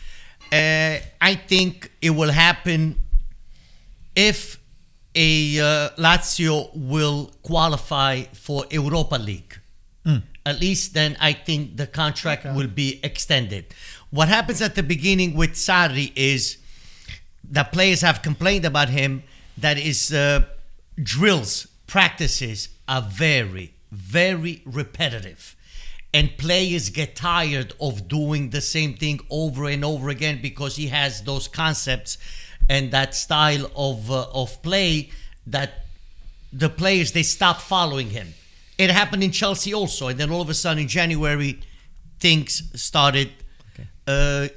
Uh, I think it will happen if a uh, Lazio will qualify for Europa League. Mm. At least then I think the contract okay. will be extended. What happens at the beginning with Sarri is the players have complained about him. That is, uh, drills, practices are very, very repetitive. And players get tired of doing the same thing over and over again because he has those concepts and that style of uh, of play that the players, they stop following him. It happened in Chelsea also. And then all of a sudden in January, things started okay. uh,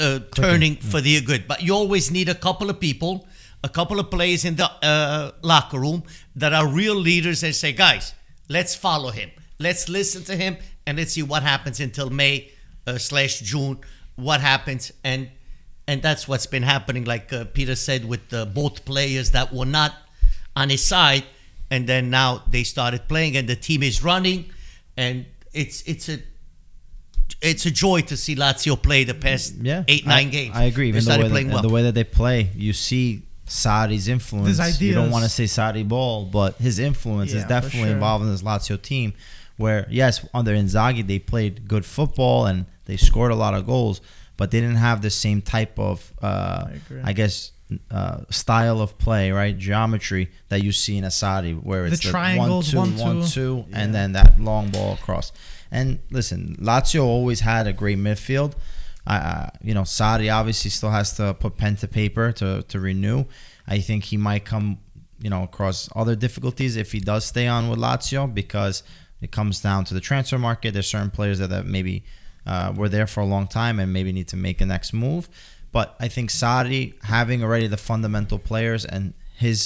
uh, turning yeah. for the good. But you always need a couple of people a couple of players in the uh, locker room that are real leaders and say, guys, let's follow him. Let's listen to him and let's see what happens until May uh, slash June, what happens. And and that's what's been happening, like uh, Peter said, with uh, both players that were not on his side. And then now they started playing and the team is running. And it's it's a It's a joy to see Lazio play the past yeah, eight, nine I, games. I agree. They even started the playing that, well. The way that they play, you see Sarri's influence. You don't want to say Sarri ball, but his influence yeah, is definitely sure. involved in this Lazio team where, yes, under Inzaghi, they played good football and they scored a lot of goals, but they didn't have the same type of, uh, I, I guess, uh, style of play, right? Geometry that you see in a Sarri where it's the, the triangles, one, two, one, two, one, two yeah. and then that long ball across. And listen, Lazio always had a great midfield. Uh, you know, Sarri obviously still has to put pen to paper to, to renew. I think he might come, you know, across other difficulties if he does stay on with Lazio because it comes down to the transfer market. There's certain players that, that maybe uh, were there for a long time and maybe need to make a next move. But I think Sarri, having already the fundamental players and his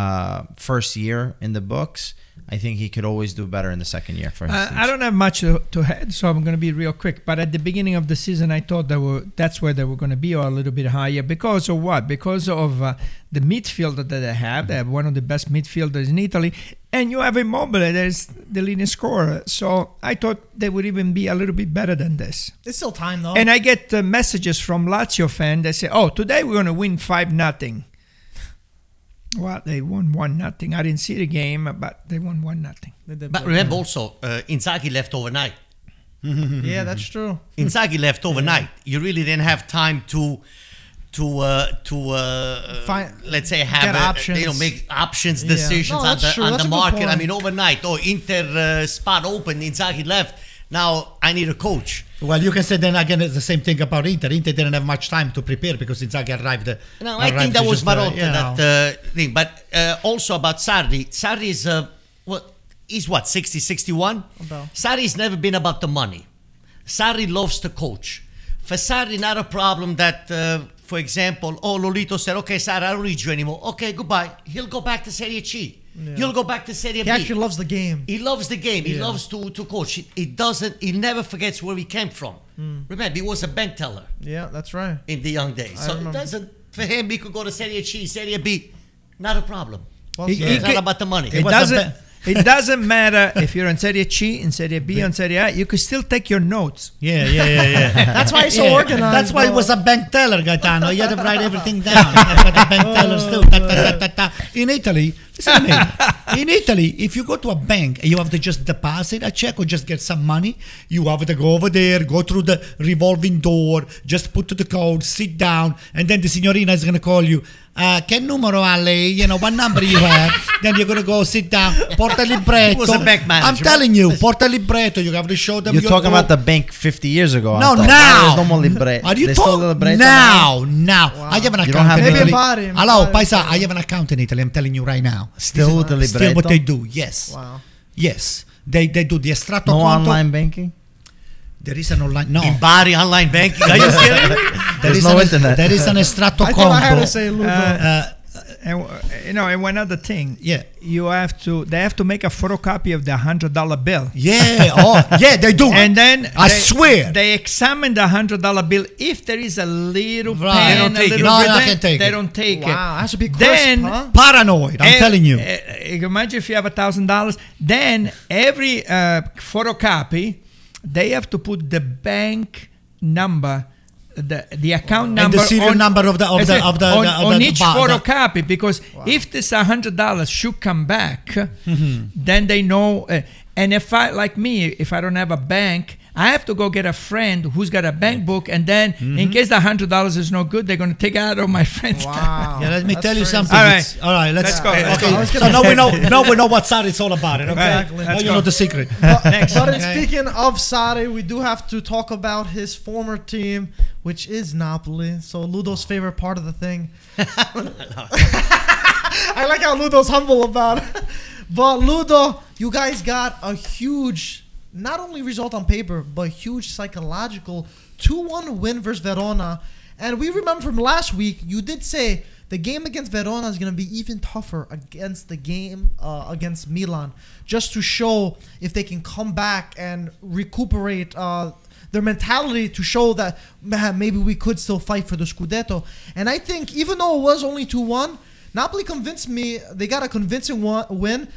uh, first year in the books, I think he could always do better in the second year. For uh, I don't have much to, to add, so I'm going to be real quick. But at the beginning of the season, I thought that we're, that's where they were going to be, or a little bit higher. Because of what? Because of uh, the midfield that they have. They have one of the best midfielders in Italy. And you have Immobile, there's the leading scorer. So I thought they would even be a little bit better than this. It's still time, though. And I get uh, messages from Lazio fans that say, oh, today we're going to win five nothing. Well, they won one nothing. I didn't see the game, but they won one nothing. But remember also, uh, Inzaghi left overnight. yeah, that's true. Inzaghi left overnight. You really didn't have time to, to, uh, to uh, Find, let's say have a, options. You know, make options decisions yeah. no, on the, on the market. I mean, overnight. Oh, Inter uh, spot open. Inzaghi left. Now I need a coach. Well, you can say then again the same thing about Inter. Inter didn't have much time to prepare because Inzaghi arrived. Uh, no, I arrived think that was Marotta, uh, that uh, thing. But uh, also about Sarri. Sarri is, uh, what, he's what, sixty, sixty-one? About. Sarri's never been about the money. Sarri loves to coach. For Sarri, not a problem that, uh, for example, oh, Lolito said, okay, Sarri, I don't need you anymore. Okay, goodbye. He'll go back to Serie C. Yeah. He'll go back to Serie B. He actually loves the game. He loves the game. He yeah. loves to, to coach. He, he doesn't. He never forgets where he came from. Mm. Remember, he was a bank teller. Yeah, that's right. In the young days, I so remember. It doesn't. For him, he could go to Serie C, Serie B, not a problem. Well, he, it's he not could, about the money. It, it doesn't. It doesn't matter if you're in Serie C, in Serie B, yeah. on Serie A. You could still take your notes. Yeah, yeah, yeah, yeah. That's why it's so yeah. organized. That's why he was a bank teller, Gaetano. He had to write everything down. That's what the bank tellers do. Da, da, da, da, da. In Italy, listen to me. In Italy, if you go to a bank and you have to just deposit a check or just get some money, you have to go over there, go through the revolving door, just put the code, sit down, and then the signorina is going to call you. Uh, che numero ha lei? You know, what number you have? Then you're going to go sit down, porta libretto. Was a bank manager. I'm telling you, porta libretto. You have to show them. You're your talking about the bank fifty years ago. No, now. There's no more libretto. Are you talking? Now, now. Wow. I have an account have in Italy. Body, Hello, Paisa, I have an account in Italy. I'm telling you right now. Still the libretto? Still what they do, yes. Wow. Yes. They they do the estratto no conto. No online banking? There is an online... No. In Bari, online banking. Are you kidding me? There's there is no an, internet. There is an estratto conto. I thought I had to say Ludo. Uh, uh, And you know, and one other thing, yeah, you have to. They have to make a photocopy of the hundred dollar bill. Yeah, oh, yeah, they do. And then I they, swear they examine the hundred dollar bill. If there is a little right. pen, they don't take a little it. No, they, take they it. don't take wow, it. Wow, that's a big question. Huh? Paranoid. I'm ev- telling you. Uh, imagine if you have a thousand dollars. Then every uh, photocopy, they have to put the bank number. The, the account number and the serial on, number of the of the, of the on, the, of on the, each the, photocopy because wow. if this hundred dollars should come back, mm-hmm. then they know. Uh, and if I like me, if I don't have a bank, I have to go get a friend who's got a bank book, and then mm-hmm. in case the hundred dollars is no good, they're going to take out of my friends. Wow! Yeah, let me That's tell crazy. you something. All right, it's, all right, let's, let's go. Let's okay, go. so now we know. Now we know what Sarri is all about. It, okay, exactly. Now you go. know the secret. But, Next. but okay. speaking of Sarri, we do have to talk about his former team, which is Napoli. So Ludo's favorite part of the thing. I like how Ludo's humble about it. But Ludo, you guys got a huge. Not only result on paper, but huge psychological two one win versus Verona. And we remember from last week, you did say the game against Verona is going to be even tougher against the game uh, against Milan, just to show if they can come back and recuperate uh, their mentality to show that man, maybe we could still fight for the Scudetto. And I think even though it was only two one, Napoli convinced me they got a convincing one- win.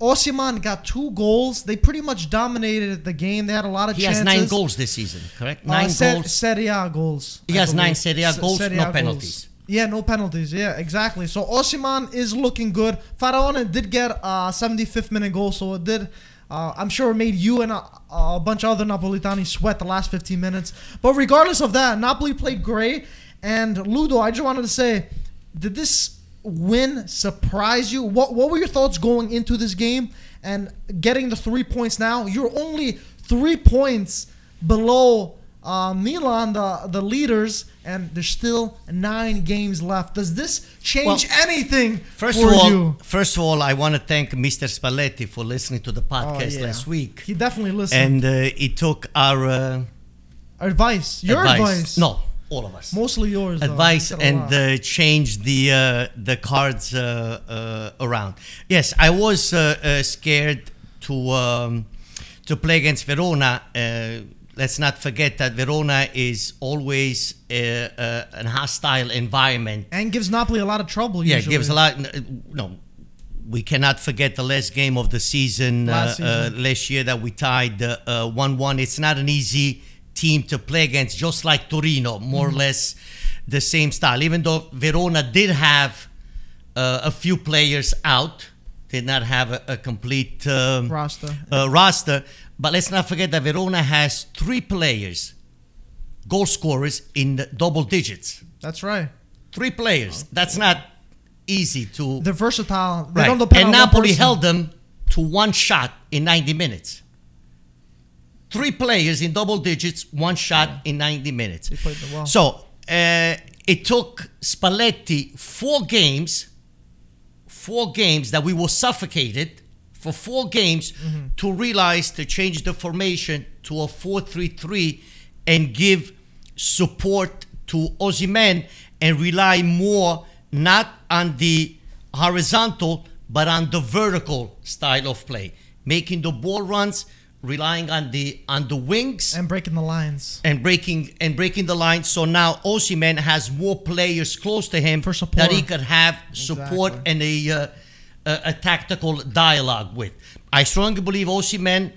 Osiman got two goals. They pretty much dominated the game. They had a lot of he chances. He has nine goals this season, correct? Nine uh, se- goals. Serie A goals. He I has believe. nine Serie A goals, se- Serie A no penalties. Goals. Yeah, no penalties. Yeah, exactly. So Osiman is looking good. Faraone did get a seventy-fifth minute goal, so it did, uh, I'm sure it made you and a, a bunch of other Napolitani sweat the last fifteen minutes. But regardless of that, Napoli played great. And Ludo, I just wanted to say, did this... win surprise you? What what were your thoughts going into this game and getting the three points now? You're only three points below uh, Milan, the, the leaders, and there's still nine games left. Does this change well, anything first for of all, you? First of all, I want to thank Mister Spalletti for listening to the podcast oh, yeah. last week. He definitely listened. And uh, he took our... Uh, advice. Your advice. advice. No. All of us, mostly yours, advice and uh, change the uh, the cards uh, uh, around. Yes, I was uh, uh, scared to um, to play against Verona. Uh, let's not forget that Verona is always uh, uh, an hostile environment and gives Napoli a lot of trouble. Usually. Yeah, gives a lot. No, we cannot forget the last game of the season last, uh, season. Uh, last year that we tied one one. It's not an easy team to play against, just like Torino, more mm-hmm. or less the same style. Even though Verona did have uh, a few players out, did not have a, a complete um, roster. Uh, roster. But let's not forget that Verona has three players, goal scorers in the double digits. That's right. Three players. That's not easy to... They're versatile. They right. don't depend and on Napoli held them to one shot in ninety minutes. Three players in double digits, one shot yeah. in ninety minutes. He played the ball. So uh, it took Spalletti four games, four games that we were suffocated for four games mm-hmm. to realize to change the formation to a four three three and give support to Osimhen and rely more not on the horizontal but on the vertical style of play, making the ball runs. Relying on the on the wings and breaking the lines and breaking and breaking the lines. So now Osimhen has more players close to him for support. That he could have support exactly. and a, uh, a a tactical dialogue with. I strongly believe Osimhen,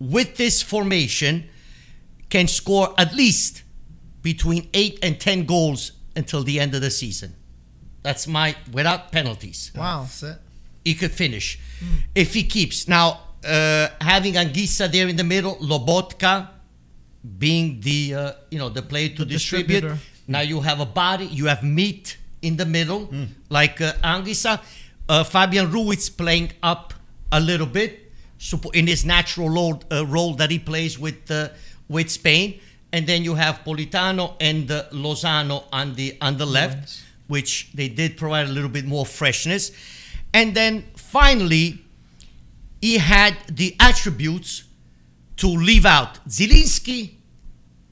with this formation, can score at least between eight and ten goals until the end of the season. That's my without penalties. Wow, he could finish mm. if he keeps now. Uh, having Anguissa there in the middle, Lobotka being the uh, you know the player to the distribute. Distributor. Now you have a body, you have meat in the middle, mm. like uh, Anguissa. Uh, Fabian Ruiz playing up a little bit in his natural role, uh, role that he plays with uh, with Spain, and then you have Politano and uh, Lozano on the on the left, yes. which they did provide a little bit more freshness, and then finally. He had the attributes to leave out Zielinski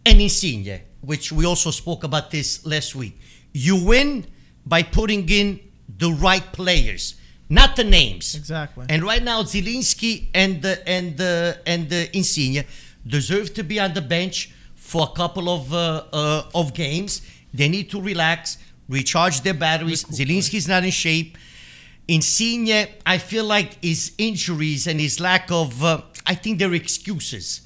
and Insigne, which we also spoke about this last week. You win by putting in the right players, not the names. Exactly. And right now, Zielinski and uh, and uh, and uh, Insigne deserve to be on the bench for a couple of uh, uh, of games. They need to relax, recharge their batteries. Cool. Zielinski's not in shape. Insigne, I feel like his injuries and his lack of, uh, I think they're excuses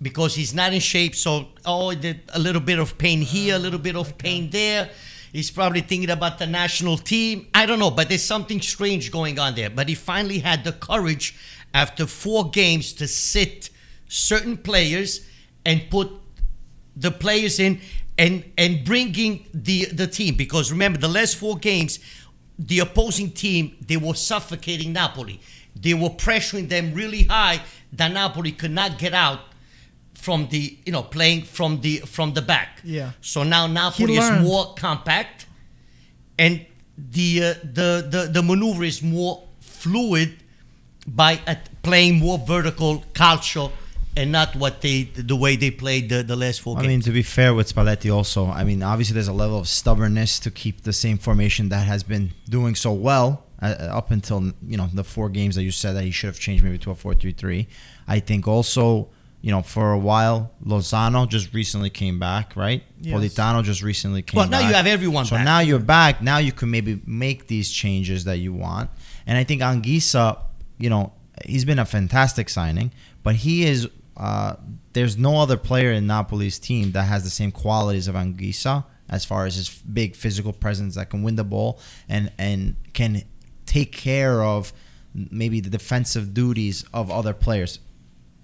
because he's not in shape. So, oh, a little bit of pain here, a little bit of pain there. He's probably thinking about the national team. I don't know, but there's something strange going on there. But he finally had the courage after four games to sit certain players and put the players in and, and bringing the, the team. Because remember, the last four games, the opposing team, they were suffocating Napoli. They were pressuring them really high that Napoli could not get out from the, you know, playing from the from the back. Yeah. So now Napoli is more compact and the, uh, the, the, the maneuver is more fluid by uh, playing more vertical culture and not what they, the way they played the, the last four games. I mean, to be fair with Spalletti also, I mean, obviously there's a level of stubbornness to keep the same formation that has been doing so well uh, up until, you know, the four games that you said that he should have changed maybe to a four three three. I think also, you know, for a while, Lozano just recently came back, right? Yes. Politano just recently came back. Well, now back. You have everyone so back. So now you're back. Now you can maybe make these changes that you want. And I think Anguissa, you know, he's been a fantastic signing, but he is... Uh, there's no other player in Napoli's team that has the same qualities of Anguissa as far as his f- big physical presence that can win the ball and, and can take care of maybe the defensive duties of other players.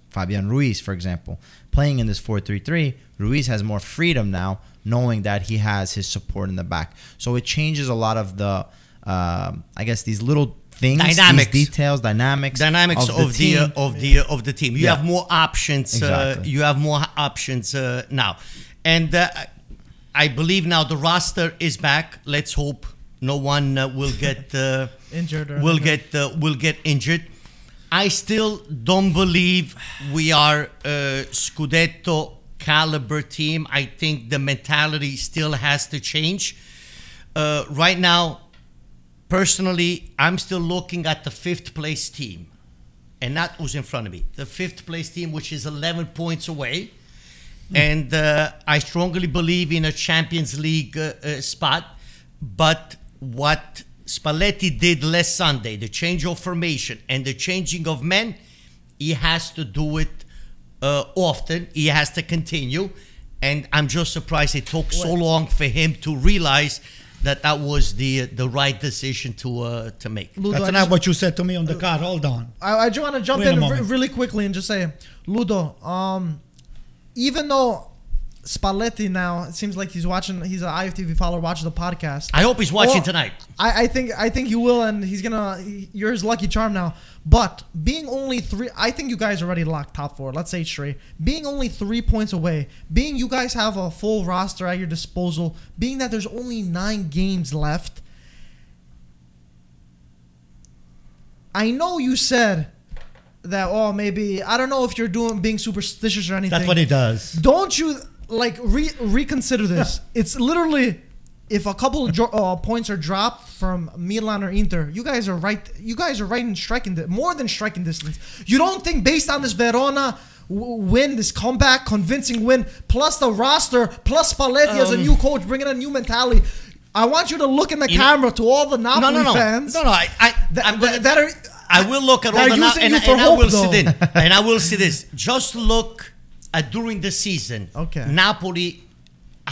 Fabian Ruiz, for example, playing in this four three three, Ruiz has more freedom now knowing that he has his support in the back. So it changes a lot of the, uh, I guess, these little things, dynamics. These details, dynamics, dynamics of, of the, the uh, of the uh, of the team. You yeah. have more options. Exactly. Uh, you have more options uh, now, and uh, I believe now the roster is back. Let's hope no one uh, will get uh, injured. Or will injured. get uh, will get injured. I still don't believe we are a Scudetto caliber team. I think the mentality still has to change. Uh, right now. Personally, I'm still looking at the fifth place team and not who's in front of me. The fifth place team, which is eleven points away. Mm. And uh, I strongly believe in a Champions League uh, uh, spot. But what Spalletti did last Sunday, the change of formation and the changing of men, he has to do it uh, often. He has to continue. And I'm just surprised it took so long for him to realize that that was the the right decision to uh, to make. Ludo, that's not what you said to me on the uh, card. Hold on. I, I just want to jump Wait in r- really quickly and just say, Ludo, um, even though Spalletti now, it seems like he's watching, he's an I F T V follower, watching the podcast. I hope he's watching or, tonight. I, I think I think he will, and he's gonna, you're his lucky charm now. But being only three, I think you guys already locked top four. Let's say three. Being only three points away, being you guys have a full roster at your disposal, being that there's only nine games left. I know you said that, oh, maybe, I don't know if you're doing being superstitious or anything. That's what he does. Don't you, like, re- reconsider this. It's literally... If a couple of dro- uh, points are dropped from Milan or Inter, you guys are right. You guys are right in striking di- more than striking distance. You don't think based on this Verona w- win, this comeback, convincing win, plus the roster, plus Spalletti um, as a new coach, bringing a new mentality. I want you to look in the camera know, to all the Napoli no, no, no. fans. No, no, I, I, that, I'm gonna, that are. I will look at all the Napoli and, and, and I will sit in. And I will see this. Just look at during the season. Okay, Napoli.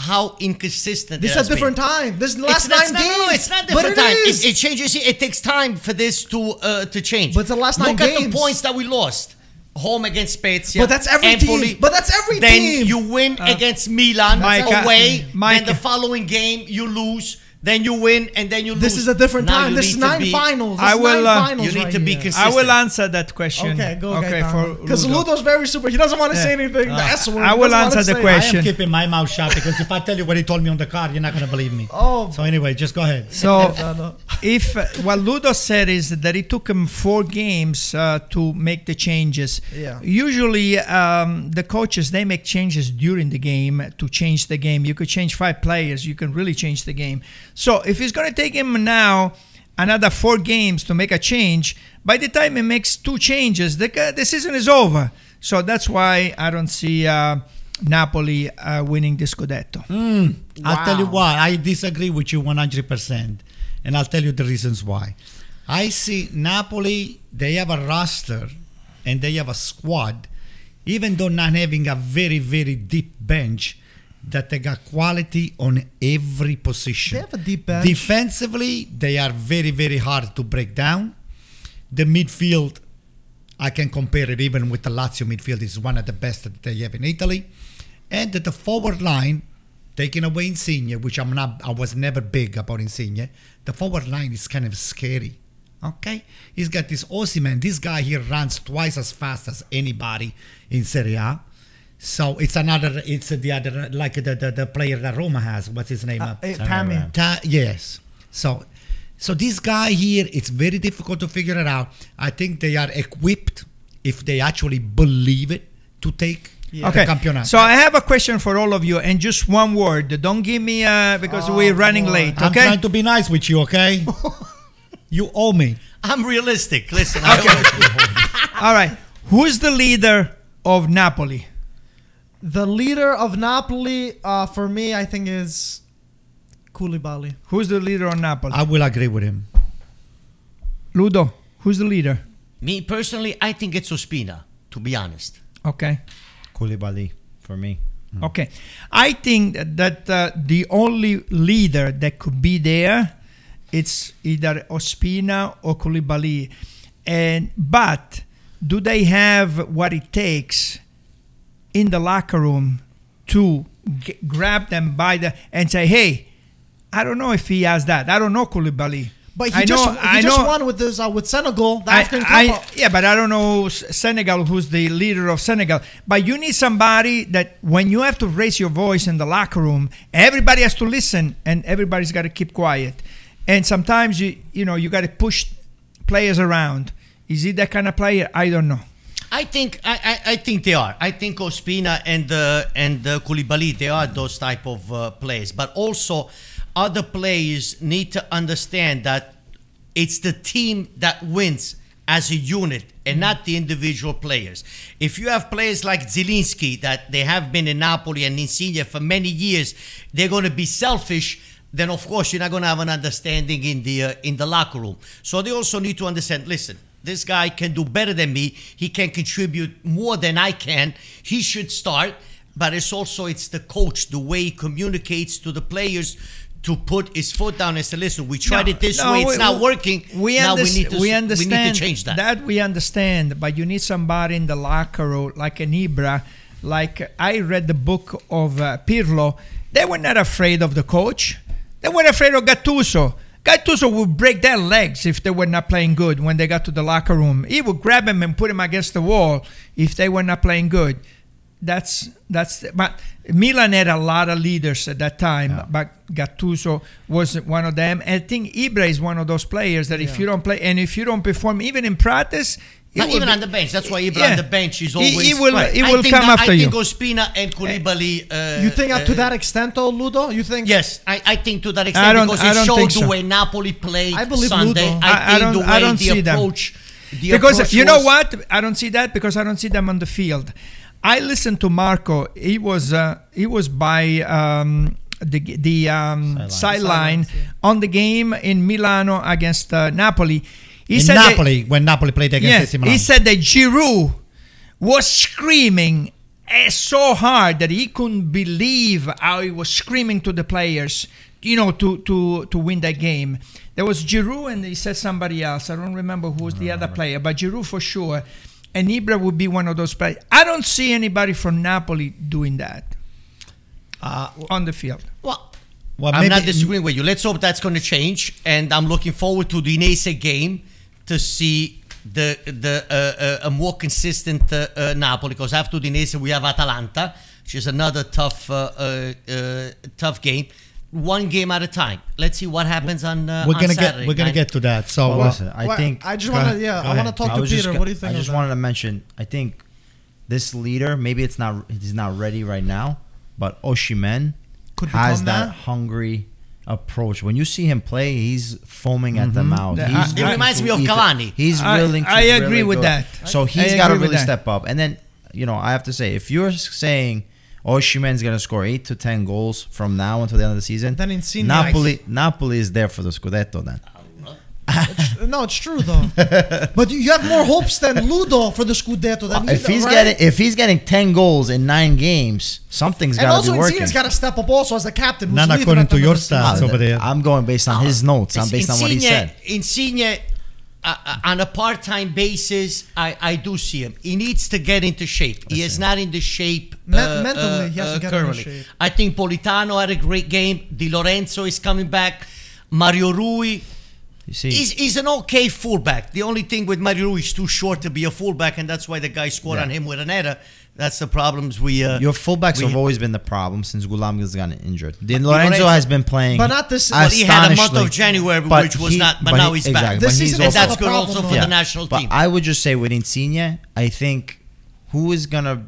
How inconsistent this is a different been. time. This last nine not, games. No, it's not different but it time. It, it changes. It takes time for this to uh, to change. But the last nine Look games. Look at the points that we lost. Home against Spezia. But that's every Empoli. team. But that's every then team. Then you win uh, against Milan Micah, away. Micah. Then the following game you lose. Then you win and then you lose. This is a different now time. This is nine be, finals. This I will. Nine uh, finals you need right to be here. consistent. I will answer that question. Okay, go okay, Gaetano. Because Ludo. Ludo's very super. He doesn't want to yeah. say anything. Uh, the S word. I will answer the question. I am keeping my mouth shut because if I tell you what he told me on the card, you're not going to believe me. Oh. So anyway, just go ahead. So if uh, what Ludo said is that it took him four games uh, to make the changes. Yeah. Usually um, the coaches, they make changes during the game to change the game. You could change five players. You can really change the game. So if it's going to take him now another four games to make a change. By the time it makes two changes, the, the season is over. So that's why I don't see uh, Napoli uh, winning the Scudetto. Mm, wow. I'll tell you why. I disagree with you one hundred percent. And I'll tell you the reasons why. I see Napoli, they have a roster and they have a squad, even though not having a very, very deep bench, that they got quality on every position. They have a deep bench. Defensively, they are very, very hard to break down. The midfield, I can compare it even with the Lazio midfield, is one of the best that they have in Italy. And the forward line, taking away Insigne, which I'm not, I was never big about Insigne. The forward line is kind of scary. Okay? He's got this Osiman. This guy here runs twice as fast as anybody in Serie A. So it's another, it's the other, like the, the, the player that Roma has. What's his name? Uh, Tammy. Ta- yes. So, so this guy here, it's very difficult to figure it out. I think they are equipped, if they actually believe it, to take yeah. okay. the campeonato. So I have a question for all of you, and just one word. Don't give me, uh, because oh, we're running boy. late, okay? I'm trying to be nice with you, okay? You owe me. I'm realistic. Listen, I okay. All right. Who's the leader of Napoli? The leader of Napoli, uh, for me, I think is Koulibaly. Who's the leader of Napoli? I will agree with him. Ludo, who's the leader? Me, personally, I think it's Ospina, to be honest. Okay. Koulibaly, for me. Mm. Okay. I think that uh, the only leader that could be there, it's either Ospina or Koulibaly. And, but do they have what it takes in the locker room to g- grab them by the and say, hey, I don't know if he has that. I don't know Koulibaly. But he I just, know, he I just know, won with this, uh, with Senegal. The I, African I, I, yeah, but I don't know Senegal, who's the leader of Senegal. But you need somebody that when you have to raise your voice in the locker room, everybody has to listen and everybody's got to keep quiet. And sometimes, you you know, you got to push players around. Is he that kind of player? I don't know. I think I, I, I think they are. I think Ospina and uh, and uh, Koulibaly, they are those type of uh, players. But also, other players need to understand that it's the team that wins as a unit and not the individual players. If you have players like Zielinski, that they have been in Napoli and Insigne for many years, they're going to be selfish. Then, of course, you're not going to have an understanding in the uh, in the locker room. So they also need to understand, listen, this guy can do better than me. He can contribute more than I can. He should start. But it's also, it's the coach, the way he communicates to the players to put his foot down and say, listen, we tried no, it this no, way. It's we, not working. We, now under- we, need to, we understand. We need to change that. That we understand. But you need somebody in the locker room, like an Ibra. Like I read the book of uh, Pirlo. They were not afraid of the coach. They were afraid of Gattuso. Gattuso would break their legs if they were not playing good when they got to the locker room. He would grab them and put them against the wall if they were not playing good. That's that's. But Milan had a lot of leaders at that time, yeah. but Gattuso was one of them. And I think Ibra is one of those players that yeah. if you don't play and if you don't perform, even in practice, not even be, on the bench. That's why Ibra yeah. on the bench is always. He, he will. He will come that, after you. I think Ospina and Koulibaly. Uh, you think uh, to that extent, though, Ludo? You think? Yes, I, I think to that extent because it showed so. the way Napoli played I Sunday. Ludo. I, I think I the way I don't the see approach. The because approach you know what? I don't see that because I don't see them on the field. I listened to Marco. He was uh, he was by um, the the um, sideline side yeah. on the game in Milano against uh, Napoli. He in said Napoli, that, when Napoli played against yeah, Milan. He said that Giroud was screaming so hard that he couldn't believe how he was screaming to the players, you know, to to, to win that game. There was Giroud and he said somebody else. I don't remember who was the remember. other player, but Giroud for sure. And Ibra would be one of those players. I don't see anybody from Napoli doing that uh, on the field. Well. Well, I'm not disagreeing with you. Let's hope that's going to change. And I'm looking forward to the Udinese game to see the the uh, uh, a more consistent uh, uh, Napoli. Because after Udinese, we have Atalanta, which is another tough uh, uh, uh, tough game. One game at a time. Let's see what happens on, uh, we're on gonna Saturday. Get, we're going to get to that. So well, uh, listen, I well, think... I just want to yeah, I want to talk to Peter. What do you think? I just wanted to mention, I think this leader, maybe it's not he's not ready right now, but Osimhen... Could has that, that hungry approach. When you see him play, he's foaming mm-hmm. at the mouth. He's I, it reminds me of Cavani. He's I, willing to I agree really with go. That. So he's got to really step up. And then, you know, I have to say, if you're saying Osimhen's going to score eight to ten goals from now until the end of the season, then Insigne, Napoli, Napoli is there for the Scudetto then. It's, no, it's true though. But you have more hopes than Ludo for the Scudetto. Than well, if he's right? getting, if he's getting ten goals in nine games, something's got to be working. And also, Insigne's got to step up also as a captain. Not according to your stats over there. I'm going based on his notes. I'm based Insigne, on what he said. Insigne, uh, on a part-time basis, I, I do see him. He needs to get into shape. He is not in the shape uh, Me- mentally. Uh, he has uh, to get currently. Into shape. I think Politano had a great game. Di Lorenzo is coming back. Mario Rui. You see. He's, he's an okay fullback. The only thing with Mario is too short to be a fullback, and that's why the guy scored yeah. on him with an error. That's the problems we... Uh, Your fullbacks we, have always been the problem since Gulam has gotten injured. Di Lorenzo has been playing... But not this... But he had a month of January, which was he, not... But, but now he's exactly, back. This season, and that's good also for yeah. the national but team. But I would just say with Insigne, I think who is going to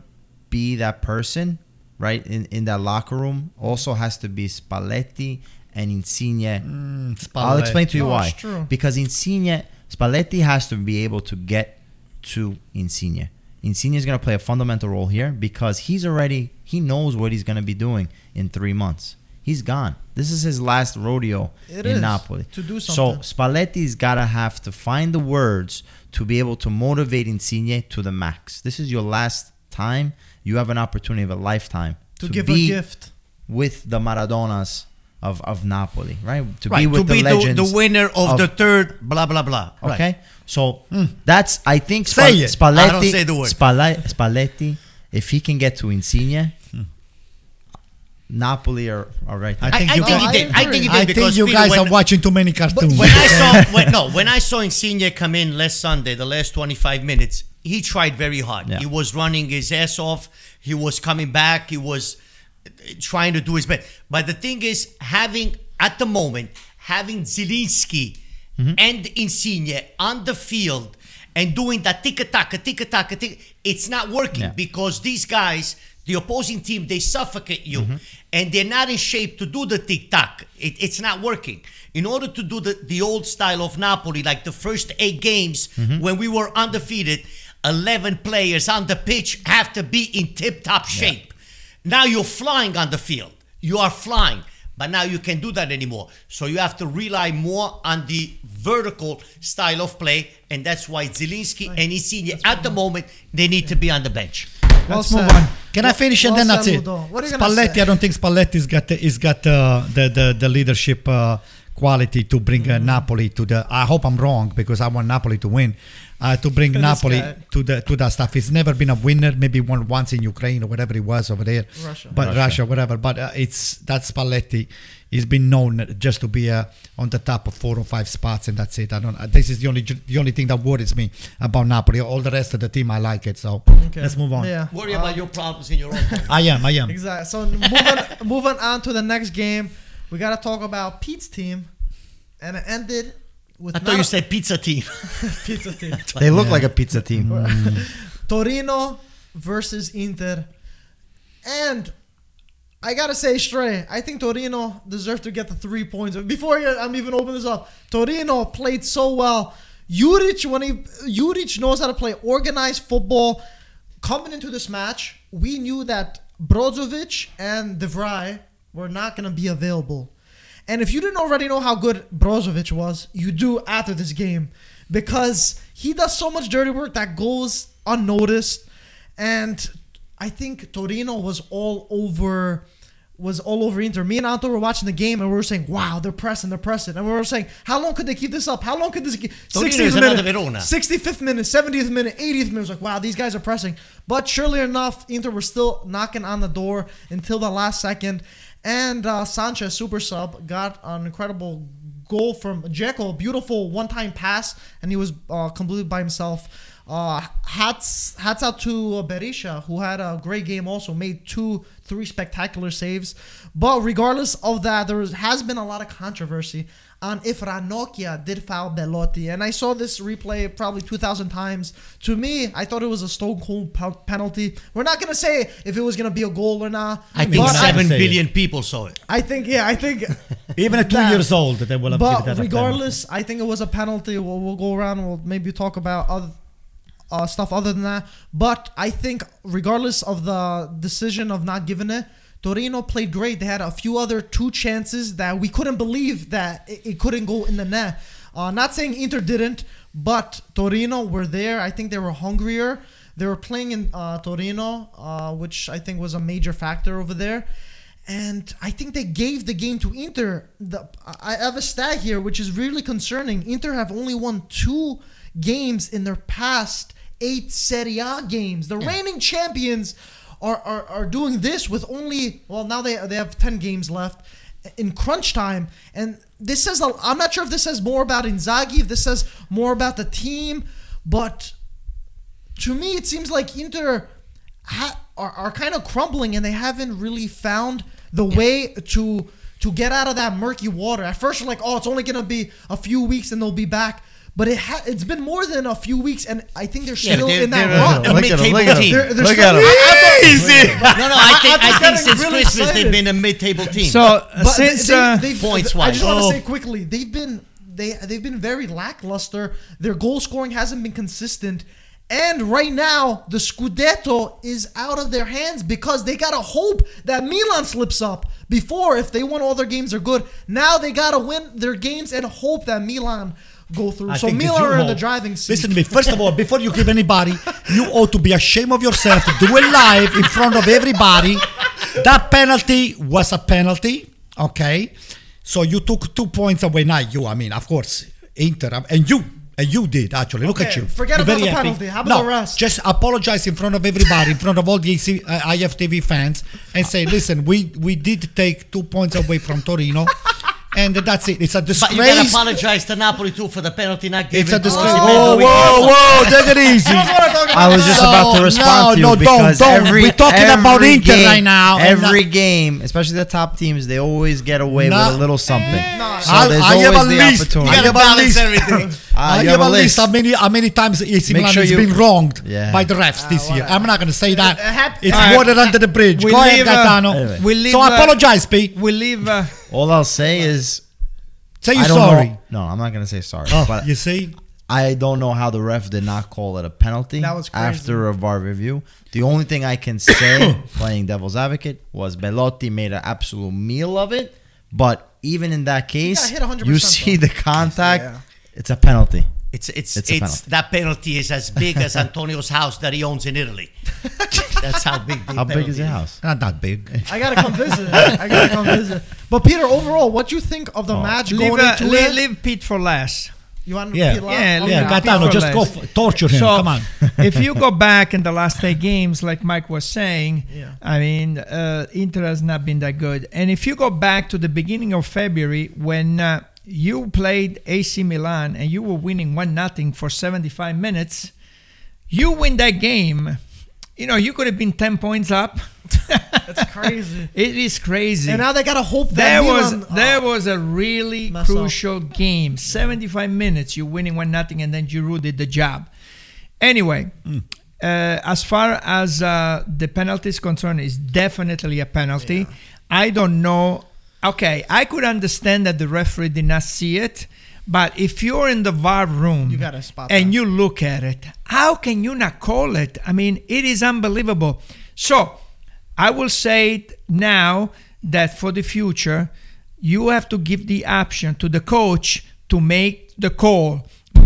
be that person, right, in, in that locker room also has to be Spalletti and Insigne. Mm, I'll explain to you no, why. Because Insigne, Spalletti has to be able to get to Insigne. Insigne is going to play a fundamental role here because he's already, he knows what he's going to be doing in three months. He's gone. This is his last rodeo it in Napoli. To do something. So Spalletti's got to have to find the words to be able to motivate Insigne to the max. This is your last time. You have an opportunity of a lifetime to, to give be a gift with the Maradonas. Of, of Napoli, right? To right, be with to the be legends. The, the winner of, of the third, blah, blah, blah. Okay? Right. So mm. that's, I think, Sp- say it. Spalletti. I don't say the word. Spalletti, Spalletti if he can get to Insigne, mm. Napoli are, are right there. I think I, you, I think no, he did. I, I think, he did I because think you guys when, are watching too many cartoons. When I saw, when, no, when I saw Insigne come in last Sunday, the last twenty-five minutes, he tried very hard. Yeah. He was running his ass off. He was coming back. He was... trying to do his best. But the thing is, having, at the moment, having Zielinski mm-hmm. and Insigne on the field and doing that tick-a-tack, tick-a-tack, tick, it's not working yeah. because these guys, the opposing team, they suffocate you mm-hmm. and they're not in shape to do the tick-tack. It, it's not working. In order to do the, the old style of Napoli, like the first eight games mm-hmm. when we were undefeated, eleven players on the pitch have to be in tip-top shape. Yeah. Now you're flying on the field. You are flying. But now you can't do that anymore. So you have to rely more on the vertical style of play. And that's why Zielinski right. and Insigne, that's at the moment, they need yeah. to be on the bench. Let's well move on. Can well, I finish well and then well that's it? Spalletti, say? I don't think Spalletti's got, the, he's got uh, the, the, the leadership uh, quality to bring mm-hmm. uh, Napoli to the... I hope I'm wrong because I want Napoli to win. Uh, to bring for Napoli to the to that stuff. He's never been a winner. Maybe won once in Ukraine or whatever it was over there. Russia. But Russia, Russia whatever. But uh, it's that Spalletti. He's been known just to be uh, on the top of four or five spots, and that's it. I don't. Uh, this is the only the only thing that worries me about Napoli. All the rest of the team, I like it. So okay. let's move on. Yeah. Worry um, about your problems in your own. I am. I am. Exactly. So moving moving on to the next game, we gotta talk about Pete's team, and it ended. I thought you said pizza team. Pizza team. They look yeah. like a pizza team. Mm. Torino versus Inter. And I got to say straight, I think Torino deserved to get the three points. Before I'm even opening this up, Torino played so well. Juric, when he, Juric knows how to play organized football. Coming into this match, we knew that Brozovic and De Vrij were not going to be available. And if you didn't already know how good Brozovic was, you do after this game. Because he does so much dirty work that goes unnoticed. And I think Torino was all over was all over Inter. Me and Anto were watching the game and we were saying, wow, they're pressing, they're pressing. And we were saying, how long could they keep this up? How long could this keep? sixtieth minute, sixty-fifth minute, seventieth minute, eightieth minute. It was like, wow, these guys are pressing. But surely enough, Inter were still knocking on the door until the last second. And uh, Sanchez, super sub, got an incredible goal from Dzeko. Beautiful one-time pass, and he was uh, completed by himself. Uh, hats hats out to uh, Berisha, who had a great game also. Made two, three spectacular saves. But regardless of that, there was, has been a lot of controversy on if Ranocchia did foul Belotti. And I saw this replay probably two thousand times. To me, I thought it was a stone-cold p- penalty. We're not going to say if it was going to be a goal or not. I think seven I, billion people saw it. I think, yeah, I think... even at two that, years old, they will have given that. But regardless, I think it was a penalty. We'll, we'll go around. We'll maybe talk about other uh, stuff other than that. But I think regardless of the decision of not giving it, Torino played great. They had a few other two chances that we couldn't believe that it, it couldn't go in the net. Uh, not saying Inter didn't, but Torino were there. I think they were hungrier. They were playing in uh, Torino, uh, which I think was a major factor over there. And I think they gave the game to Inter. The, I have a stat here, which is really concerning. Inter have only won two games in their past eight Serie A games. The yeah. reigning champions are, are, are doing this with only, well, now they they have ten games left in crunch time. And this says, I'm not sure if this says more about Inzaghi, if this says more about the team, but to me it seems like Inter ha- are, are kind of crumbling and they haven't really found the yeah. way to to get out of that murky water. At first you're like, oh, it's only going to be a few weeks and they'll be back. But it ha- it's been more than a few weeks, and I think they're still yeah, they're, in that run. They're, they're, they're, they're, they're a mid-table team. They're, they're look at them. Easy. No, no, I think, I, I think since really Christmas excited. they've been a mid-table team. So but since they, uh, they, points-wise, I just want to oh. say quickly, they've been they they've been very lackluster. Their goal scoring hasn't been consistent, and right now the Scudetto is out of their hands because they gotta hope that Milan slips up. Before, if they won all their games, they're good. Now they gotta win their games and hope that Milan go through. I so Miller are in the driving seat. Listen to me. First of all, before you give anybody, you ought to be ashamed of yourself. Do it live in front of everybody. That penalty was a penalty. Okay. So you took two points away. Not you. I mean, of course, Inter. And you. And you did, actually. Look okay, at you. Forget You're about the happy. penalty. How about no, the rest? Just apologize in front of everybody, in front of all the I F T V fans, and say, listen, we, we did take two points away from Torino. And that's it. It's a disgrace. But you can apologize to Napoli too for the penalty not given. It's a disgrace. Whoa, whoa, whoa! Take it easy. I was just about to respond to you because every we're talking about Inter right now. Every game, especially the top teams, they always get away with a little something. So there's always the opportunity. I have a list. I have a list. How many how many times A C Milan has been wronged by the refs this year? I'm not going to say that. It's water under the bridge. Go ahead, Gaetano. So apologize, Pete. We leave. All I'll say is, say you're sorry. Know. No, I'm not gonna say sorry. Oh, but you see, I don't know how the ref did not call it a penalty that was crazy. After a V A R review. The only thing I can say, playing devil's advocate, was Belotti made an absolute meal of it. But even in that case, yeah, you see though. the contact; yeah. it's a penalty. It's it's it's, it's penalty. That penalty is as big as Antonio's house that he owns in Italy. That's how big. How big is your house? Not that big. I gotta come visit. I gotta come visit. But Peter, overall, what do you think of the oh. match leave going a, into leave, it? Leave Pete for last. You want yeah. Pete last? Yeah, yeah. yeah. Gaetano, just last. go f- torture him. So, come on. If you go back in the last eight games, like Mike was saying, yeah. I mean, uh, Inter has not been that good. And if you go back to the beginning of February when. Uh, You played A C Milan and you were winning one nothing for seventy-five minutes. You win that game. You know, you could have been ten points up. That's crazy. It is crazy. And now they got to hope that there Milan, was oh, there was a really crucial up. game. seventy-five minutes, you're winning one nothing and then Giroud did the job. Anyway, mm. uh, as far as uh, the penalty is concerned, it's definitely a penalty. Yeah. I don't know. Okay, I could understand that the referee did not see it, but if you're in the V A R room you gotta spot and that. You look at it, how can you not call it? I mean, it is unbelievable. So, I will say now that for the future, you have to give the option to the coach to make the call.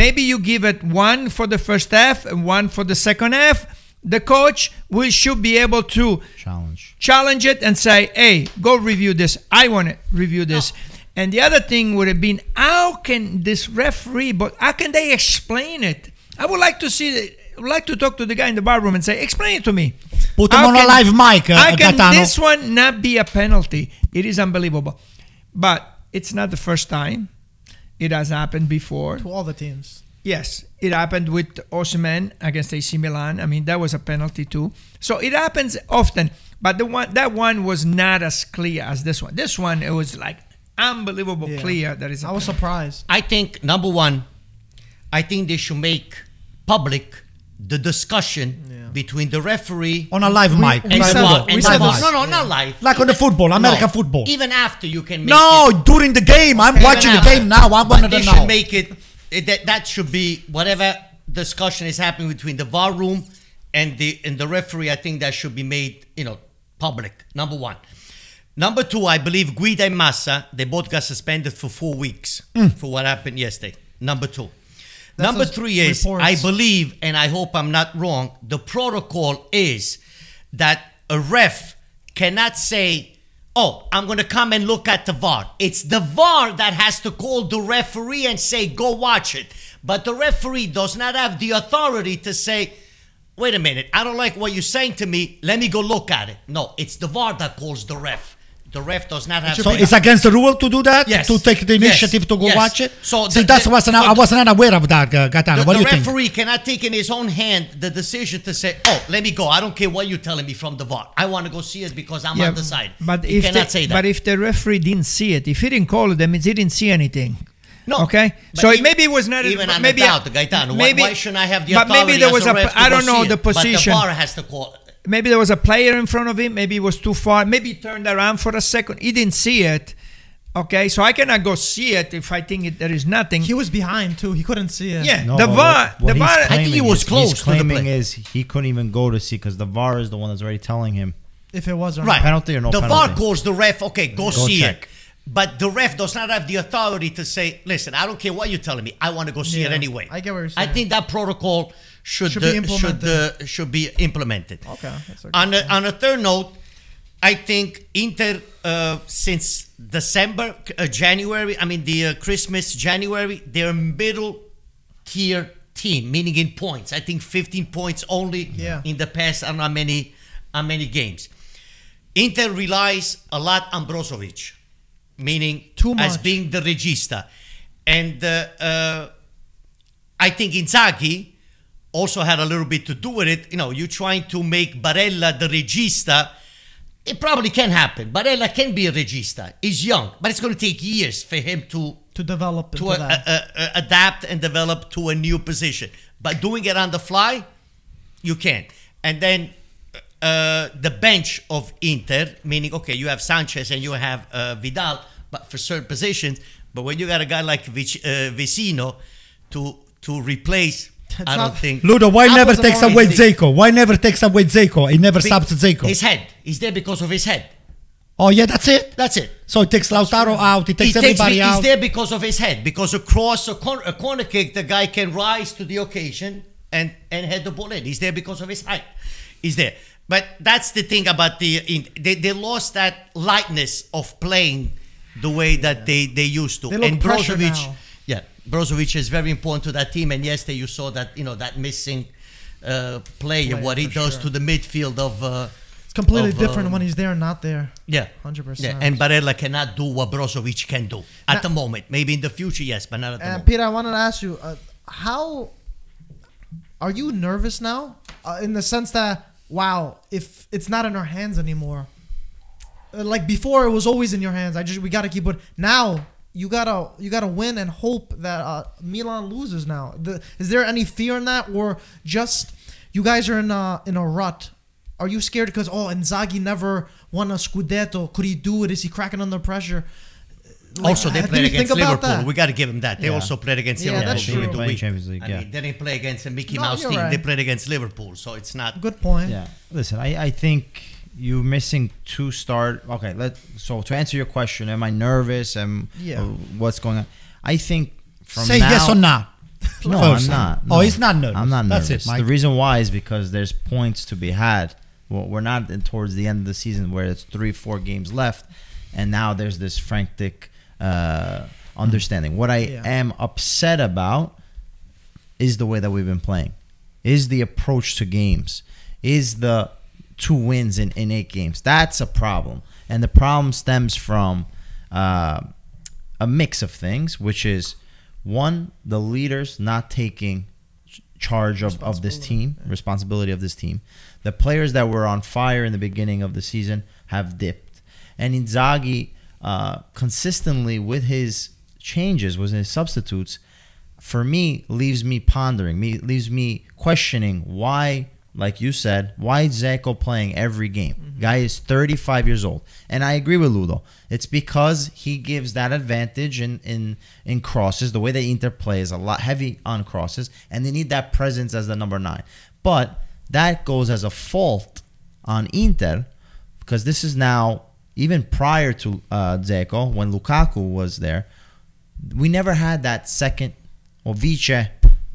Maybe you give it one for the first half and one for the second half. The coach will should be able to challenge challenge it and say, hey, go review this. I want to review this. No. And the other thing would have been, how can this referee, but how can they explain it? I would like to see, I would like to talk to the guy in the bar room and say, explain it to me. Put him on a live mic, uh, how can Gaetano. This one not be a penalty? It is unbelievable. But it's not the first time. It has happened before. To all the teams. Yes, it happened with Osiman against A C Milan. I mean, that was a penalty too. So it happens often, but the one that one was not as clear as this one. This one, it was like unbelievable yeah. clear. That is, I was penalty. surprised. I think number one, I think they should make public the discussion yeah. between the referee on a live we, mic. We and said that. And we said that. No, no, not live. Like even, on the football, American no, football. Even after you can make no, it. No, during the game. I'm even watching after. the game now. I'm going to now. Make it, it that, that should be whatever discussion is happening between the V A R room and the and the referee. I think that should be made, you know, public. Number one. Number two, I believe Guida and Massa, they both got suspended for four weeks mm. for what happened yesterday. Number two. That's Number three is, reports. I believe, and I hope I'm not wrong, the protocol is that a ref cannot say, oh, I'm going to come and look at the V A R. It's the V A R that has to call the referee and say, go watch it. But the referee does not have the authority to say, wait a minute, I don't like what you're saying to me. Let me go look at it. No, it's the V A R that calls the ref. The ref does not have... So it's against the rule to do that? Yes. To take the initiative yes. to go yes. watch it? So See, the, that's what's so an, I was not aware of that, uh, Gaetano. The, what the do you referee think? Cannot take in his own hand the decision to say, oh, let me go. I don't care what you're telling me from the V A R. I want to go see it because I'm yeah, on the side. But he if cannot the, say that. But if the referee didn't see it, if he didn't call it, that means he didn't see anything. No. Okay. So even, maybe it was not even a, maybe doubt, Gaetano. Maybe, why, why shouldn't I have the authority? But maybe there was a, a I don't know the position. But the V A R has to call. Maybe there was a player in front of him. Maybe it was too far. Maybe he turned around for a second. He didn't see it. Okay, so I cannot go see it if I think it, there is nothing. He was behind too. He couldn't see it. Yeah, no, the V A R. The V A R. I think he was is, close. He's claiming to the play. Is he couldn't even go to see because the V A R is the one that's already telling him if it was or right. penalty or no the penalty. The V A R calls the ref. Okay, go, go see check. It. But the ref does not have the authority to say, listen, I don't care what you're telling me. I want to go see yeah, it anyway. I get what you're saying. I think that protocol should should, uh, be, implemented. should, uh, should be implemented. Okay. That's okay. On, a, on a third note, I think Inter, uh, since December, uh, January, I mean the uh, Christmas, January, they're middle tier team, meaning in points. I think fifteen points only yeah. in the past, I don't know how many, how many games. Inter relies a lot on Brozovic. Meaning too much. As being the regista. And uh, uh, I think Inzaghi also had a little bit to do with it. You know, you're trying to make Barella the regista. It probably can happen. Barella can be a regista. He's young, but it's going to take years for him to to develop, to a, a, a, a adapt and develop to a new position. But doing it on the fly, you can. And then Uh, the bench of Inter, meaning, okay, you have Sanchez and you have uh, Vidal, but for certain positions. But when you got a guy like Vic, uh, Vecino to to replace, That's I don't think... Ludo, why never takes away Dzeko? Why never takes away Dzeko? He never Be- subs Dzeko. His head. He's there because of his head. Oh, yeah, that's it? That's it. So he takes Lautaro out, he takes he everybody takes, out. He's there because of his head. Because across a, cor- a corner kick, the guy can rise to the occasion and, and head the ball in. He's there because of his height. He's there. But that's the thing about the... In, they, they lost that lightness of playing the way that yeah. they, they used to. They look and Brozovic, yeah, Brozovic is very important to that team. And yesterday you saw that, you know, that missing uh, player, player, what he does sure. to the midfield of... Uh, it's completely of, different um, when he's there and not there. Yeah. one hundred percent. Yeah. And Barella cannot do what Brozovic can do at now, the moment. Maybe in the future, yes, but not at the moment. And Peter, I wanted to ask you, uh, how... Are you nervous now? Uh, in the sense that... Wow, if it's not in our hands anymore. Like before, it was always in your hands. I just we gotta keep it. Now you gotta you gotta win and hope that uh, Milan loses. Now, the, is there any fear in that, or just you guys are in a in a rut? Are you scared because oh, Inzaghi never won a Scudetto? Could he do it? Is he cracking under pressure? Like, also, they played against Liverpool. We got to give them that. They yeah. also played against yeah, Liverpool. That's true. The week. Champions League, yeah. I mean, they didn't play against a Mickey no, Mouse team. Right. They played against Liverpool, so it's not... Good point. Yeah. Listen, I, I think you're missing two stars. Okay, let so to answer your question, am I nervous? Am yeah. What's going on? I think from Say now... Say yes or not. No, I'm not. No. Oh, he's not nervous. I'm not nervous. That's it, Mike. The reason why is because there's points to be had. Well, we're not towards the end of the season where it's three, four games left, and now there's this frantic... Uh, understanding. What I yeah. am upset about is the way that we've been playing, is the approach to games, is the two wins in, in eight games. That's a problem. And the problem stems from uh, a mix of things, which is, one, the leaders not taking charge of, of this team, yeah. responsibility of this team. The players that were on fire in the beginning of the season have dipped. And Inzaghi... Uh, consistently with his changes, with his substitutes, for me, leaves me pondering, me leaves me questioning why like you said, why is Dzeko playing every game? Mm-hmm. Guy is thirty-five years old. And I agree with Ludo. It's because he gives that advantage in, in, in crosses. The way that Inter plays a lot heavy on crosses. And they need that presence as the number nine. But that goes as a fault on Inter, because this is now, even prior to uh, Dzeko, when Lukaku was there, we never had that second or vice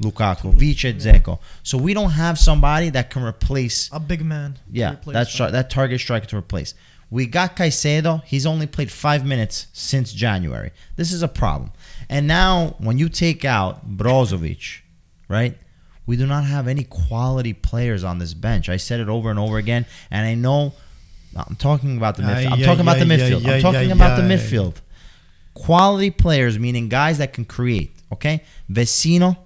Lukaku, vice yeah. Dzeko. So we don't have somebody that can replace a big man. Yeah, that stri- that target striker to replace. We got Caicedo. He's only played five minutes since January. This is a problem. And now when you take out Brozovic, right? We do not have any quality players on this bench. I said it over and over again, and I know I'm talking about the midfield. I'm talking about the midfield. I'm talking about the midfield. Quality players, meaning guys that can create, okay? Vecino,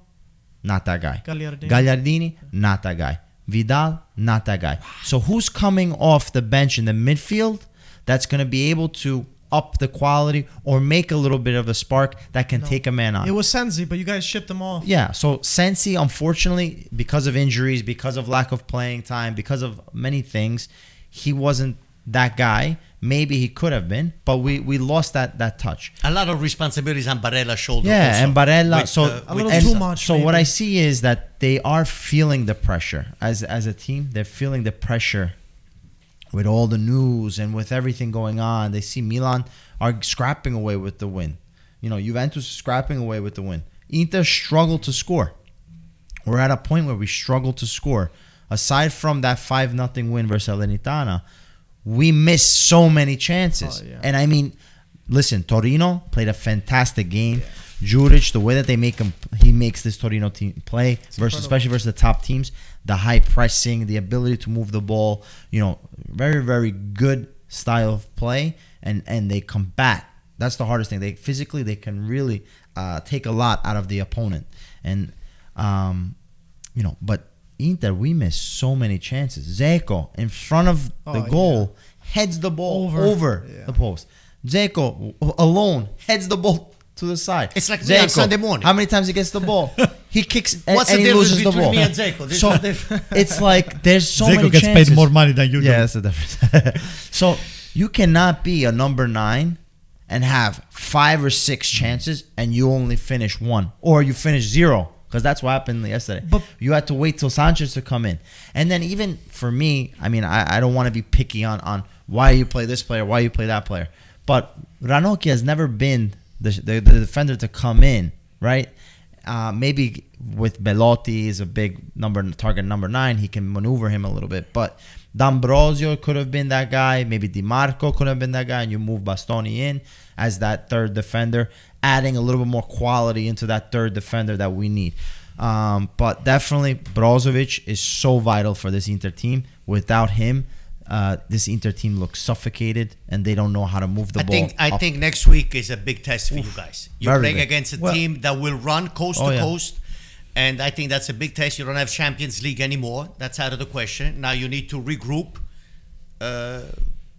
not that guy. Gagliardini, Gagliardini not that guy. Vidal, not that guy. So who's coming off the bench in the midfield that's going to be able to up the quality or make a little bit of a spark that can no. take a man on? It was Sensi, but you guys shipped him off. Yeah, so Sensi, unfortunately, because of injuries, because of lack of playing time, because of many things, he wasn't that guy. Maybe he could have been, but we, we lost that, that touch. A lot of responsibilities on Barella's shoulder. Yeah, also. and Barella. So uh, a little and, too much. So maybe. What I see is that they are feeling the pressure as as a team. They're feeling the pressure with all the news and with everything going on. They see Milan are scrapping away with the win. You know, Juventus is scrapping away with the win. Inter struggled to score. We're at a point where we struggle to score. Aside from that five nothing win versus Salernitana, we missed so many chances. Oh, yeah. And I mean, listen, Torino played a fantastic game. Yeah. Juric, the way that they make him, he makes this Torino team play, versus, especially versus the top teams, the high pressing, the ability to move the ball, you know, very, very good style of play. And, and they combat. That's the hardest thing. They physically, they can really uh, take a lot out of the opponent. And, um, you know, but Inter, we missed so many chances. Dzeko, in front of the oh, goal, yeah. heads the ball over, over yeah. the post. Dzeko, alone, heads the ball to the side. It's like Dzeko, Sunday morning. How many times he gets the ball? He kicks and, What's and the he loses the ball. Me and Dzeko? So it's like there's so Dzeko many chances. Dzeko gets paid more money than you do. Yeah, that's the difference. So you cannot be a number nine and have five or six chances and you only finish one. Or you finish zero. Because that's what happened yesterday. But you had to wait till Sanchez to come in. And then even for me, I mean, I, I don't want to be picky on, on why you play this player, why you play that player. But Ranocchia has never been the, the, the defender to come in, right? Uh, maybe with Belotti is a big number target number nine, he can maneuver him a little bit. But D'Ambrosio could have been that guy. Maybe Di Marco could have been that guy. And you move Bastoni in as that third defender, adding a little bit more quality into that third defender that we need. Um, but definitely, Brozovic is so vital for this Inter team. Without him, uh, this Inter team looks suffocated, and they don't know how to move the I ball. Think, I up. think next week is a big test for Oof, you guys. You're playing big. against a well, team that will run coast oh to yeah. coast, and I think that's a big test. You don't have Champions League anymore. That's out of the question. Now you need to regroup uh,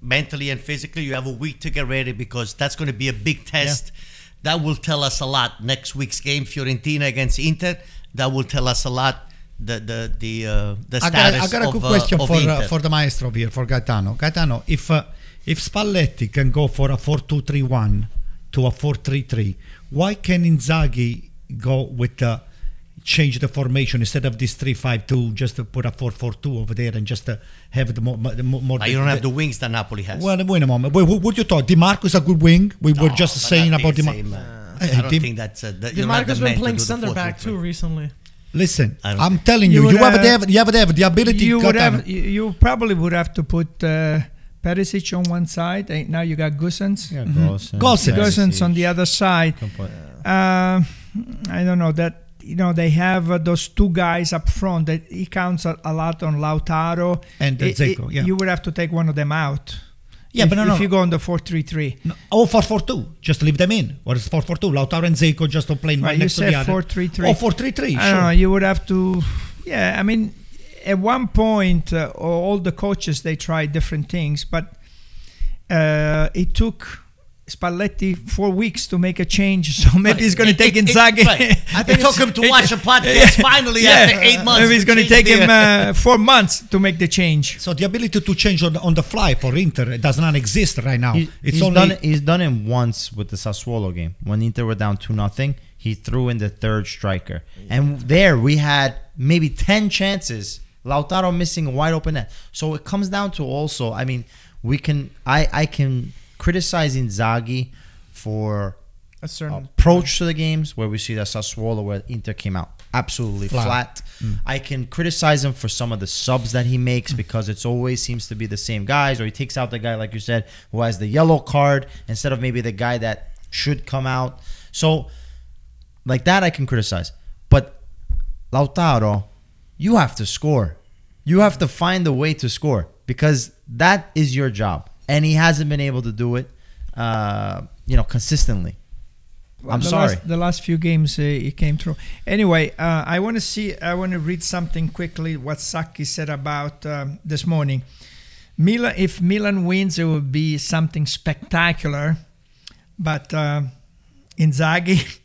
mentally and physically. You have a week to get ready because that's going to be a big test. Yeah. That will tell us a lot. Next week's game, Fiorentina against Inter, that will tell us a lot. The the the uh, the status. I got a, I got a of, good question uh, for uh, for the maestro here, for Gaetano. Gaetano, if uh, if Spalletti can go for a four two three one to a four three three, why can Inzaghi go with uh, change the formation instead of this three five two? Just to put a four four two over there and just uh, have the more. The more the, you don't have the wings that Napoli has. Well, wait a moment. Wait, what, what you thought? Di Marco is a good wing. We no, were just saying about Di Marco. Uh, I don't Di- think that's. Uh, that Di Marco's been playing center back too recently. Listen, I'm think. telling you, you, you have, have, have, you have, have the ability. You would have, you probably would have to put uh, Perisic on one side. And now you got Gosens. Yeah, mm-hmm. Gosens. Gosens on the other side. Uh, I don't know that. You know, they have uh, those two guys up front that he counts a, a lot on Lautaro. And uh, it, Dzeko, yeah. You would have to take one of them out. Yeah, if, but no, no. If you go on the four three three. No. Oh, four four two. Just leave them in. What is four four two? Lautaro and Dzeko just to play right, right next to the other. You said four three three. Oh, four three three, sure. I don't know, you would have to... Yeah, I mean, at one point, uh, all the coaches, they tried different things, but uh, it took Spalletti four weeks to make a change, so maybe he's going to take Inzaghi. It, right. I think it took him to watch a podcast finally yeah. after eight months. Maybe it's going to take the, him uh, four months to make the change. So the ability to change on, on the fly for Inter it does not exist right now. He, it's he's only done, he's done it once with the Sassuolo game when Inter were down two nothing. He threw in the third striker, and there we had maybe ten chances. Lautaro missing a wide open net. So it comes down to also. I mean, we can. I I can. Criticizing Inzaghi for a certain approach to the games where we see that Sassuolo where Inter came out absolutely flat. flat. Mm. I can criticize him for some of the subs that he makes mm. because it's always seems to be the same guys, or he takes out the guy, like you said, who has the yellow card instead of maybe the guy that should come out. So like that I can criticize. But Lautaro, you have to score. You have to find a way to score because that is your job. And he hasn't been able to do it, uh, you know, consistently. I'm the sorry. Last, the last few games, uh, it came through. Anyway, uh, I want to see, I want to read something quickly what Sacchi said about um, this morning. Milan, if Milan wins, it will be something spectacular. But uh, Inzaghi,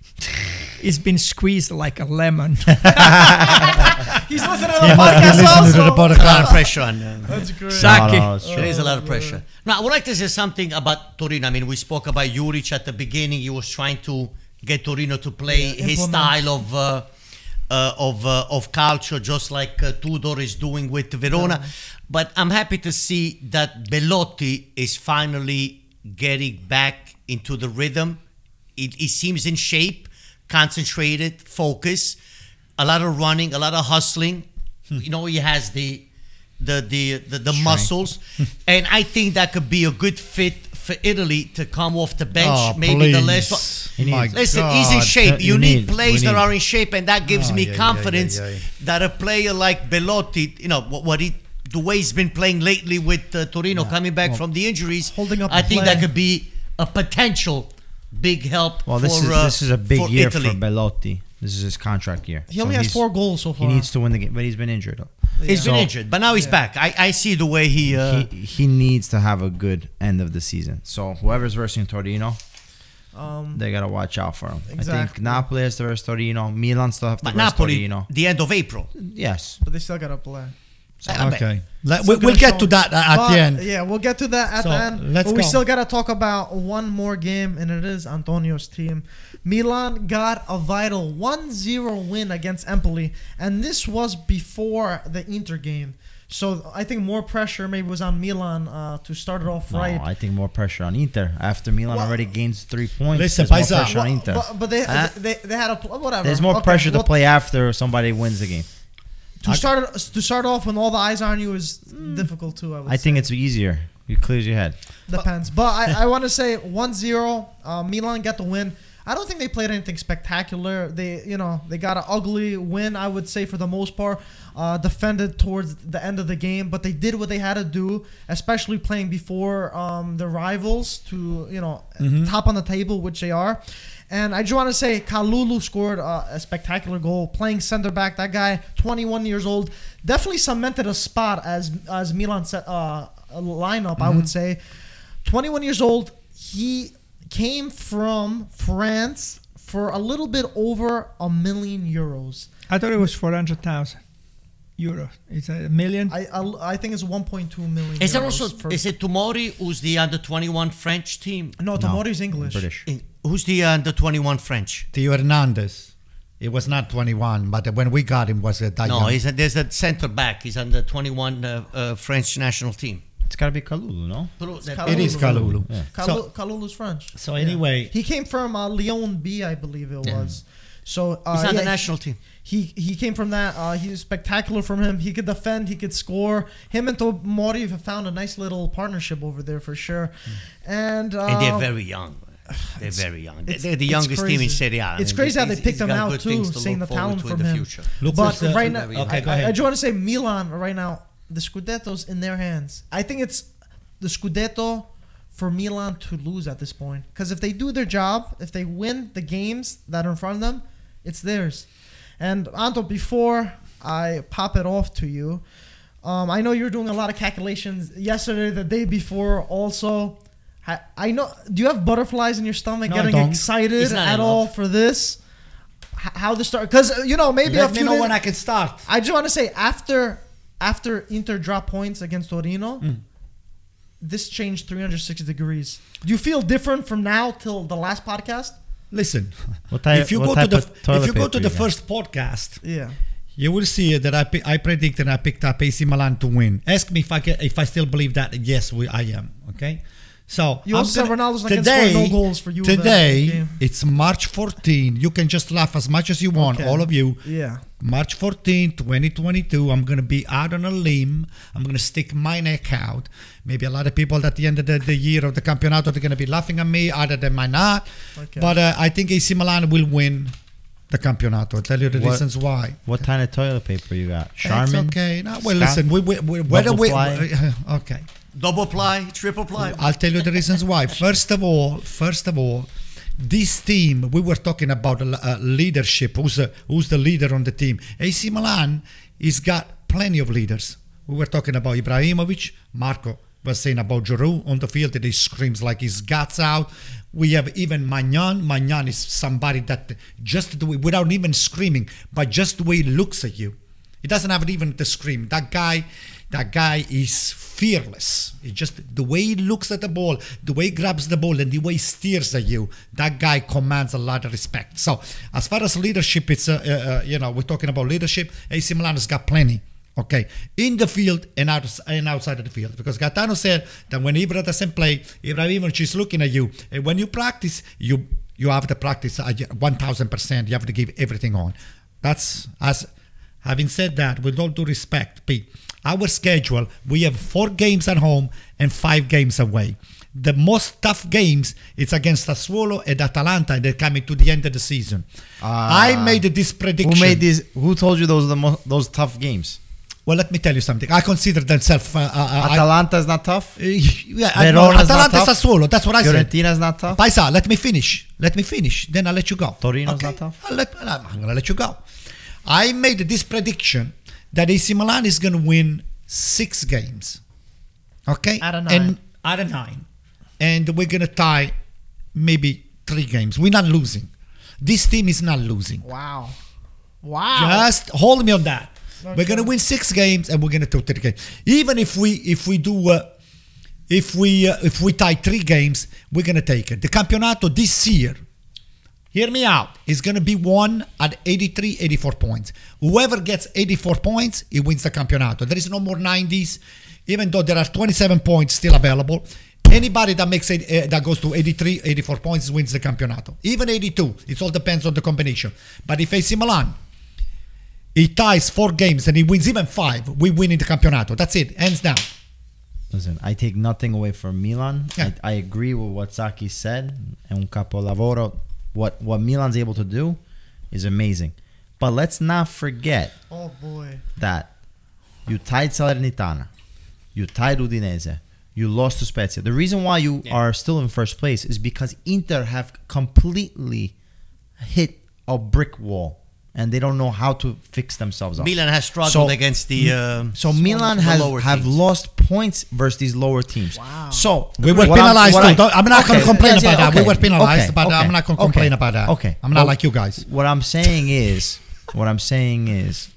he's been squeezed like a lemon. He's listening to the yeah, podcast also. To the podcast. A lot of pressure on him. That's great. Saki. No, no, oh, there is a lot of pressure. Now, I would like to say something about Torino. I mean, we spoke about Juric at the beginning. He was trying to get Torino to play yeah, his implement. style of uh, uh, of uh, of culture, just like uh, Tudor is doing with Verona. Yeah. But I'm happy to see that Belotti is finally getting back into the rhythm. It, it seems in shape, concentrated, focused. A lot of running, a lot of hustling. Hmm. You know, he has the the the the, the muscles, and I think that could be a good fit for Italy to come off the bench. Oh, maybe please. the less. Needs, listen, God. he's in shape. You, you need, need players that are in shape, and that gives oh, me yeah, confidence yeah, yeah, yeah. that a player like Belotti, you know, what, what he the way he's been playing lately with uh, Torino, yeah. coming back well, from the injuries, holding up I think play. that could be a potential big help. Well, for, this is uh, this is a big for year Italy. for Belotti. This is his contract year. He only so has four goals so far. He needs to win the game, but he's been injured. Yeah. He's so, been injured, but now he's yeah. back. I, I see the way he, uh, he... He needs to have a good end of the season. So whoever's versing Torino, um, they got to watch out for him. Exactly. I think Napoli has to verse Torino. Milan still have to but verse Napoli, Torino. the end of April. Yes. But they still got to play. So, okay. Let, we, we'll get to that at but, the end. Yeah, we'll get to that at so, the end. Let's but we go. still got to talk about one more game, and it is Antonio's team. Milan got a vital one zero win against Empoli, and this was before the Inter game. So I think more pressure maybe was on Milan uh, to start it off no, right. I think more pressure on Inter after Milan well, already gains three points. Listen, there's Paisa. more pressure well, on Inter. But, but they, uh, they, they had a whatever. There's more okay, pressure well, to play after somebody wins the game. To start to start off when all the eyes are on you is mm. difficult too, I would I say. think it's easier. You clears your head. Depends. But I, I want to say one zero Uh, Milan got the win. I don't think they played anything spectacular. They, you know, they got an ugly win, I would say, for the most part. Uh, defended towards the end of the game. But they did what they had to do, especially playing before um, their rivals to, you know, mm-hmm. top on the table, which they are. And I just want to say, Kalulu scored uh, a spectacular goal, playing center back. That guy, twenty-one years old, definitely cemented a spot as as Milan's uh, lineup, mm-hmm. I would say. twenty-one years old, he came from France for a little bit over a million euros. I thought it was four hundred thousand euros. It's a million? I I, I think it's one point two million Is, that also, is it Tomori who's the under twenty-one French team? No, Tomori's no, English. British. In, Who's the under twenty-one French? Theo Hernandez. It was not twenty-one, but when we got him, was it that No, young. He's a, there's a center back. He's under twenty-one uh, uh, French national team. It's got to be Kalulu, no? Kalulu. It is Kalulu. Yeah. Kalulu, Kalulu's French. So anyway. Yeah. He came from uh, Lyon B, I believe it yeah. was. So uh, he's on yeah, the national team. He he came from that. Uh, he was spectacular from him. He could defend. He could score. Him and Tomori have found a nice little partnership over there for sure. Mm. And, uh, and they're very young, They're it's, very young. They're the youngest team in Serie A. It's crazy how they picked them out too, to seeing the talent from him. Look but right the, now, okay, I, go ahead. I just want to say Milan right now, the Scudetto's in their hands. I think it's the Scudetto for Milan to lose at this point. Because if they do their job, if they win the games that are in front of them, it's theirs. And Anto, before I pop it off to you, um, I know you're doing a lot of calculations yesterday, the day before also. I, I know. Do you have butterflies in your stomach no, getting excited at enough. all for this? H- how to start? Because, you know, maybe Let a few me know days, when I can start. I just want to say, after after Inter dropped points against Torino, mm. this changed three hundred sixty degrees. Do you feel different from now till the last podcast? Listen, what type, if you what go to the if you go to the first podcast, yeah. you will see that I I predict and I picked up A C Milan to win. Ask me if I can, if I still believe that. Yes, we, I am. Okay. So you also said Ronaldo's not going to score no goals for you. Today, it's March fourteenth. You can just laugh as much as you want, okay. all of you. Yeah. March fourteenth, twenty twenty-two. I'm going to be out on a limb. I'm going to stick my neck out. Maybe a lot of people at the end of the, the year of the Campionato, they're going to be laughing at me. Other than might not. Okay. But uh, I think A C Milan will win the Campionato. I'll tell you the what, reasons why. What kind of toilet paper you got? Charmin? It's okay. No, well, Scott, listen. We, we, we, whether we, uh, okay. Double ply, triple ply. I'll tell you the reasons why. First of all, first of all, this team, we were talking about uh, leadership. Who's the, who's the leader on the team? A C Milan has got plenty of leaders. We were talking about Ibrahimovic. Marco was saying about Giroud on the field that he screams like his guts out. We have even Magnan. Magnan is somebody that just the way, without even screaming, but just the way he looks at you. He doesn't have even the scream. That guy, that guy is fearless. It's just the way he looks at the ball, the way he grabs the ball, and the way he steers at you. That guy commands a lot of respect. So, as far as leadership, it's uh, uh, you know, we're talking about leadership. A C Milan has got plenty. Okay, in the field and out and outside of the field, because Gaetano said that when Ibra doesn't play, Ibrahimovic is looking at you, and when you practice, you you have to practice one thousand percent. You have to give everything on. That's as. Having said that, with all due respect, Pete, our schedule, we have four games at home and five games away. The most tough games, it's against Sassuolo and Atalanta, and they're coming to the end of the season. Uh, I made this prediction. Who made this? Who told you those the mo- those tough games? Well, let me tell you something. I consider themselves... Uh, uh, Atalanta I, is not tough? Uh, yeah, I, no, Atalanta is Sassuolo. That's what I said. Fiorentina is not tough? Paisa, let me finish. Let me finish. Then I'll let you go. Torino is okay. not tough? I'll let, I'm going to let you go. I made this prediction that A C Milan is going to win six games. Okay? Out of nine. And, out of nine. And we're going to tie maybe three games. We're not losing. This team is not losing. Wow. Wow. Just hold me on that. Okay. We're going to win six games and we're going to tie three games. Even if we if we do... Uh, if we uh, if we tie three games, we're going to take it. The Campionato this year... Hear me out. It's going to be won at eighty-three, eighty-four points. Whoever gets eighty-four points, he wins the Campionato. There is no more nineties, even though there are twenty-seven points still available. Anybody that makes it, uh, that goes to eighty-three, eighty-four points wins the Campionato. Even eighty-two. It all depends on the combination. But if A C Milan, he ties four games and he wins even five, we win in the Campionato. That's it. Hands down. Listen, I take nothing away from Milan. Yeah. I, I agree with what Saki said. È un capolavoro. What what Milan's able to do is amazing. But let's not forget oh boy. that you tied Salernitana, you tied Udinese, you lost to Spezia. The reason why you yeah. are still in first place is because Inter have completely hit a brick wall and they don't know how to fix themselves up. Milan has struggled so, against the uh, so Milan has have teams. lost points versus these lower teams. Wow. So we were penalized. I'm, I, I'm not okay. going to complain yeah, about yeah, okay. that. We were penalized, okay. but okay. I'm not going to okay. complain about that. Okay. I'm not well, like you guys. What I'm saying is, what I'm saying is,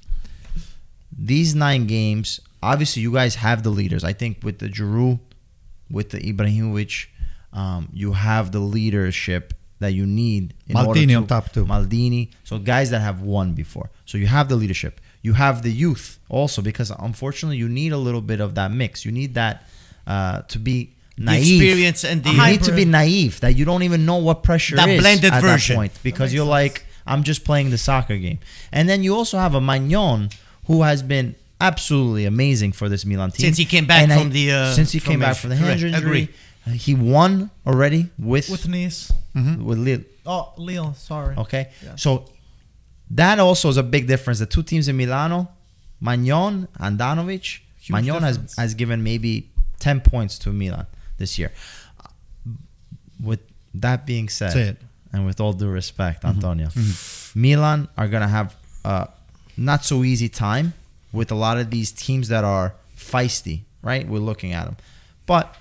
these nine games. Obviously, you guys have the leaders. I think with the Giroud, with the Ibrahimovic, um, you have the leadership that you need. In Maldini order to, on top too. Maldini. So guys that have won before. So you have the leadership. You have the youth also because unfortunately you need a little bit of that mix. You need that uh, to be naive. The experience and the You hybrid. need to be naive that you don't even know what pressure that is blended at version. that point because that you're sense. like, I'm just playing the soccer game. And then you also have a Magnon who has been absolutely amazing for this Milan team. Since he came back and from I, the... Uh, since he came back from the hand injury. Agree. He won already with... With Nice. Mm-hmm. With Lille. Oh, Lille, sorry. Okay. Yeah. So that also is a big difference. The two teams in Milano, Magnon, Andanovic. Huge Magnon has, has given maybe ten points to Milan this year. With that being said, and with all due respect, Antonio, mm-hmm. Mm-hmm. Milan are going to have a not so easy time with a lot of these teams that are feisty, right? We're looking at them. But...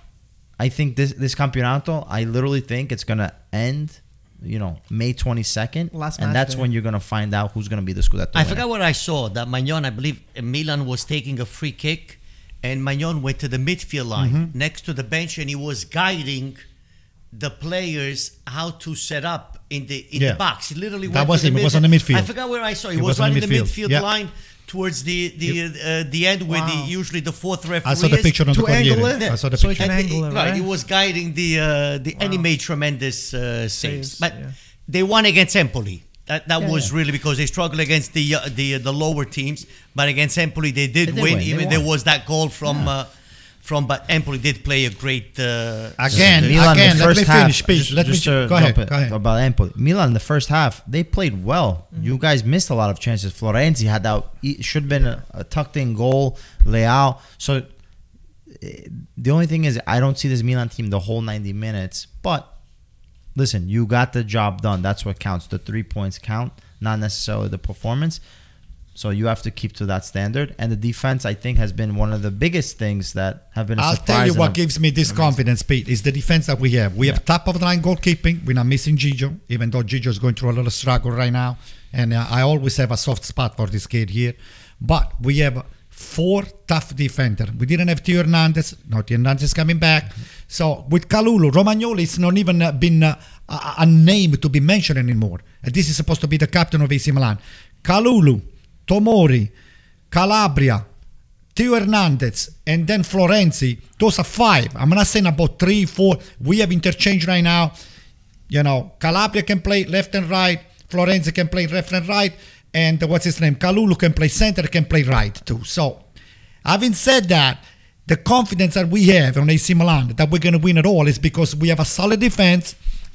I I think this this Campionato, I literally think it's going to end, you know, May twenty-second. Last and that's day. When you're going to find out who's going to be the Scudetto I winner. Forgot what I saw. That Maignan, I believe Milan was taking a free kick and Maignan went to the midfield line mm-hmm. next to the bench and he was guiding the players how to set up in the in yeah. the box. He literally that went was to him. The midfield. It was on the midfield. I forgot where I saw. He it was, was right in the midfield, midfield yeah. line. Towards the the uh, the end, wow. where the, usually the fourth referee I saw the picture on the Corriere. I saw the so picture. An angle, right, right, he was guiding the uh, the wow. anime tremendous uh, saves, but yeah. they won against Empoli. That that yeah, was yeah. really because they struggled against the uh, the uh, the lower teams, but against Empoli they did, they did win. win. Even there was that goal from. Yeah. Uh, From but Empoli did play a great uh, again. Milan again, the first let me half, finish. Please, let just, me just go, ahead, it, go ahead. About Empoli, Milan the first half they played well. Mm-hmm. You guys missed a lot of chances. Florenzi had that should have been a, a tucked in goal. Leao. So the only thing is I don't see this Milan team the whole ninety minutes. But listen, you got the job done. That's what counts. The three points count, not necessarily the performance. So you have to keep to that standard. And the defense, I think, has been one of the biggest things that have been a I'll surprise. I'll tell you what I'm, gives me this amazing. confidence, Pete, is the defense that we have. We yeah. have top-of-the-line goalkeeping. We're not missing Gigio, even though Gigio is going through a little struggle right now. And uh, I always have a soft spot for this kid here. But we have four tough defenders. We didn't have Tio Hernandez. No, Tio Hernandez is coming back. Mm-hmm. So with Kalulu, Romagnoli, it's not even uh, been uh, a, a name to be mentioned anymore. And this is supposed to be the captain of A C Milan. Kalulu. Tomori, Calabria, Teo Hernandez, and then Florenzi. Those are five. I'm not saying about three, four. We have interchange right now. You know, Calabria can play left and right. Florenzi can play left and right. And what's his name? Kalulu can play center, can play right too. So, having said that, the confidence that we have on A C Milan that we're going to win it all is because we have a solid defense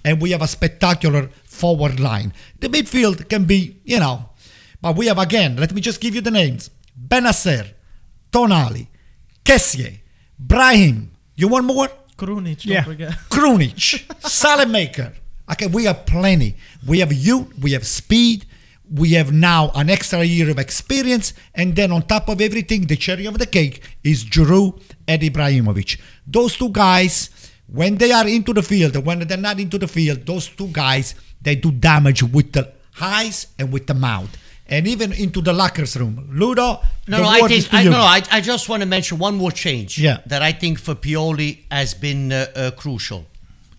and we have a spectacular forward line. The midfield can be, you know, but we have, again, let me just give you the names. Benacer, Tonali, Kessie, Brahim. You want more? Krunic, don't yeah. forget. Krunic, Salemaker. Okay, we have plenty. We have youth, we have speed, we have now an extra year of experience, and then on top of everything, the cherry of the cake is Giroud and Ibrahimovic. Those two guys, when they are into the field, when they're not into the field, those two guys, they do damage with the eyes and with the mouth. And even into the lockers room. Ludo, no, the no, I think, I, no, no, I, I just want to mention one more change yeah. that I think for Pioli has been uh, uh, crucial.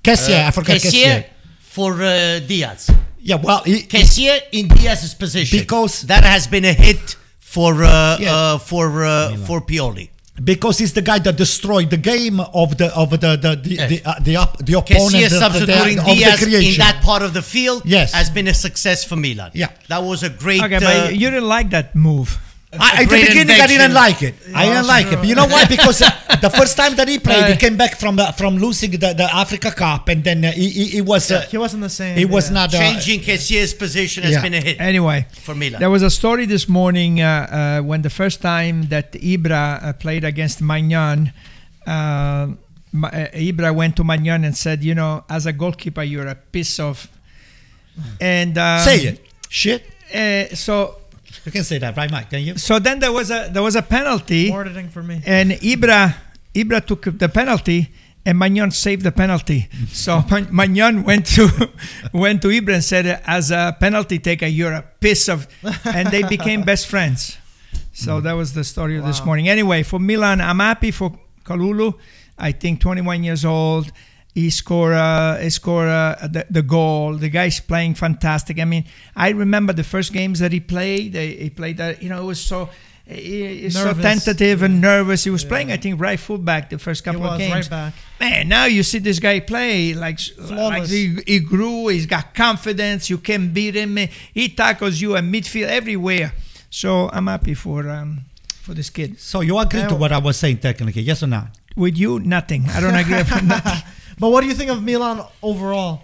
Kessier, uh, I forgot Kessier. Kessier for uh, Diaz. Yeah, well... He, Kessier in Diaz's position. Because... That has been a hit for uh, yeah. uh, for uh, for Pioli. Because he's the guy that destroyed the game of the of the the the, yes. the, uh, the, op, the opponent. Kessier substituting uh, Diaz in that part of the field yes. has been a success for Milan. Yeah, that was a great. Okay, uh, but you didn't like that move. I, at the beginning, I didn't like it. I didn't like it. But you know why? Because uh, the first time that he played, he came back from uh, from losing the, the Africa Cup, and then uh, he, he, he was uh, yeah, he wasn't the same. He yeah. was not uh, changing Kessier's position has yeah. been a hit. Anyway, for Milan, there was a story this morning uh, uh, when the first time that Ibra uh, played against Maignan, uh, Ibra went to Maignan and said, "You know, as a goalkeeper, you're a piece of," and um, say it shit. Uh, so. You can say that, right, Mike? Can you? So then there was a there was a penalty. Ordering for me. And Ibra Ibra took the penalty, and Maignan saved the penalty. So Maignan went to went to Ibra and said, "As a penalty taker, you're a piece of," and they became best friends. So mm. that was the story of wow. this morning. Anyway, for Milan, I'm happy for Kalulu. I think twenty-one years old. He scored uh, he score, uh, the, the goal. The guy's playing fantastic. I mean, I remember the first games that he played. He, he played that, you know, it was so he, he so tentative yeah. and nervous. He was yeah. playing, I think, right fullback the first couple was, of games. Right back. Man, now you see this guy play. Like, like he, he grew. He's got confidence. You can beat him. He tackles you at midfield everywhere. So I'm happy for um, for this kid. So you agree to what I was saying technically, yes or not? With you, nothing. I don't agree with nothing. But what do you think of Milan overall,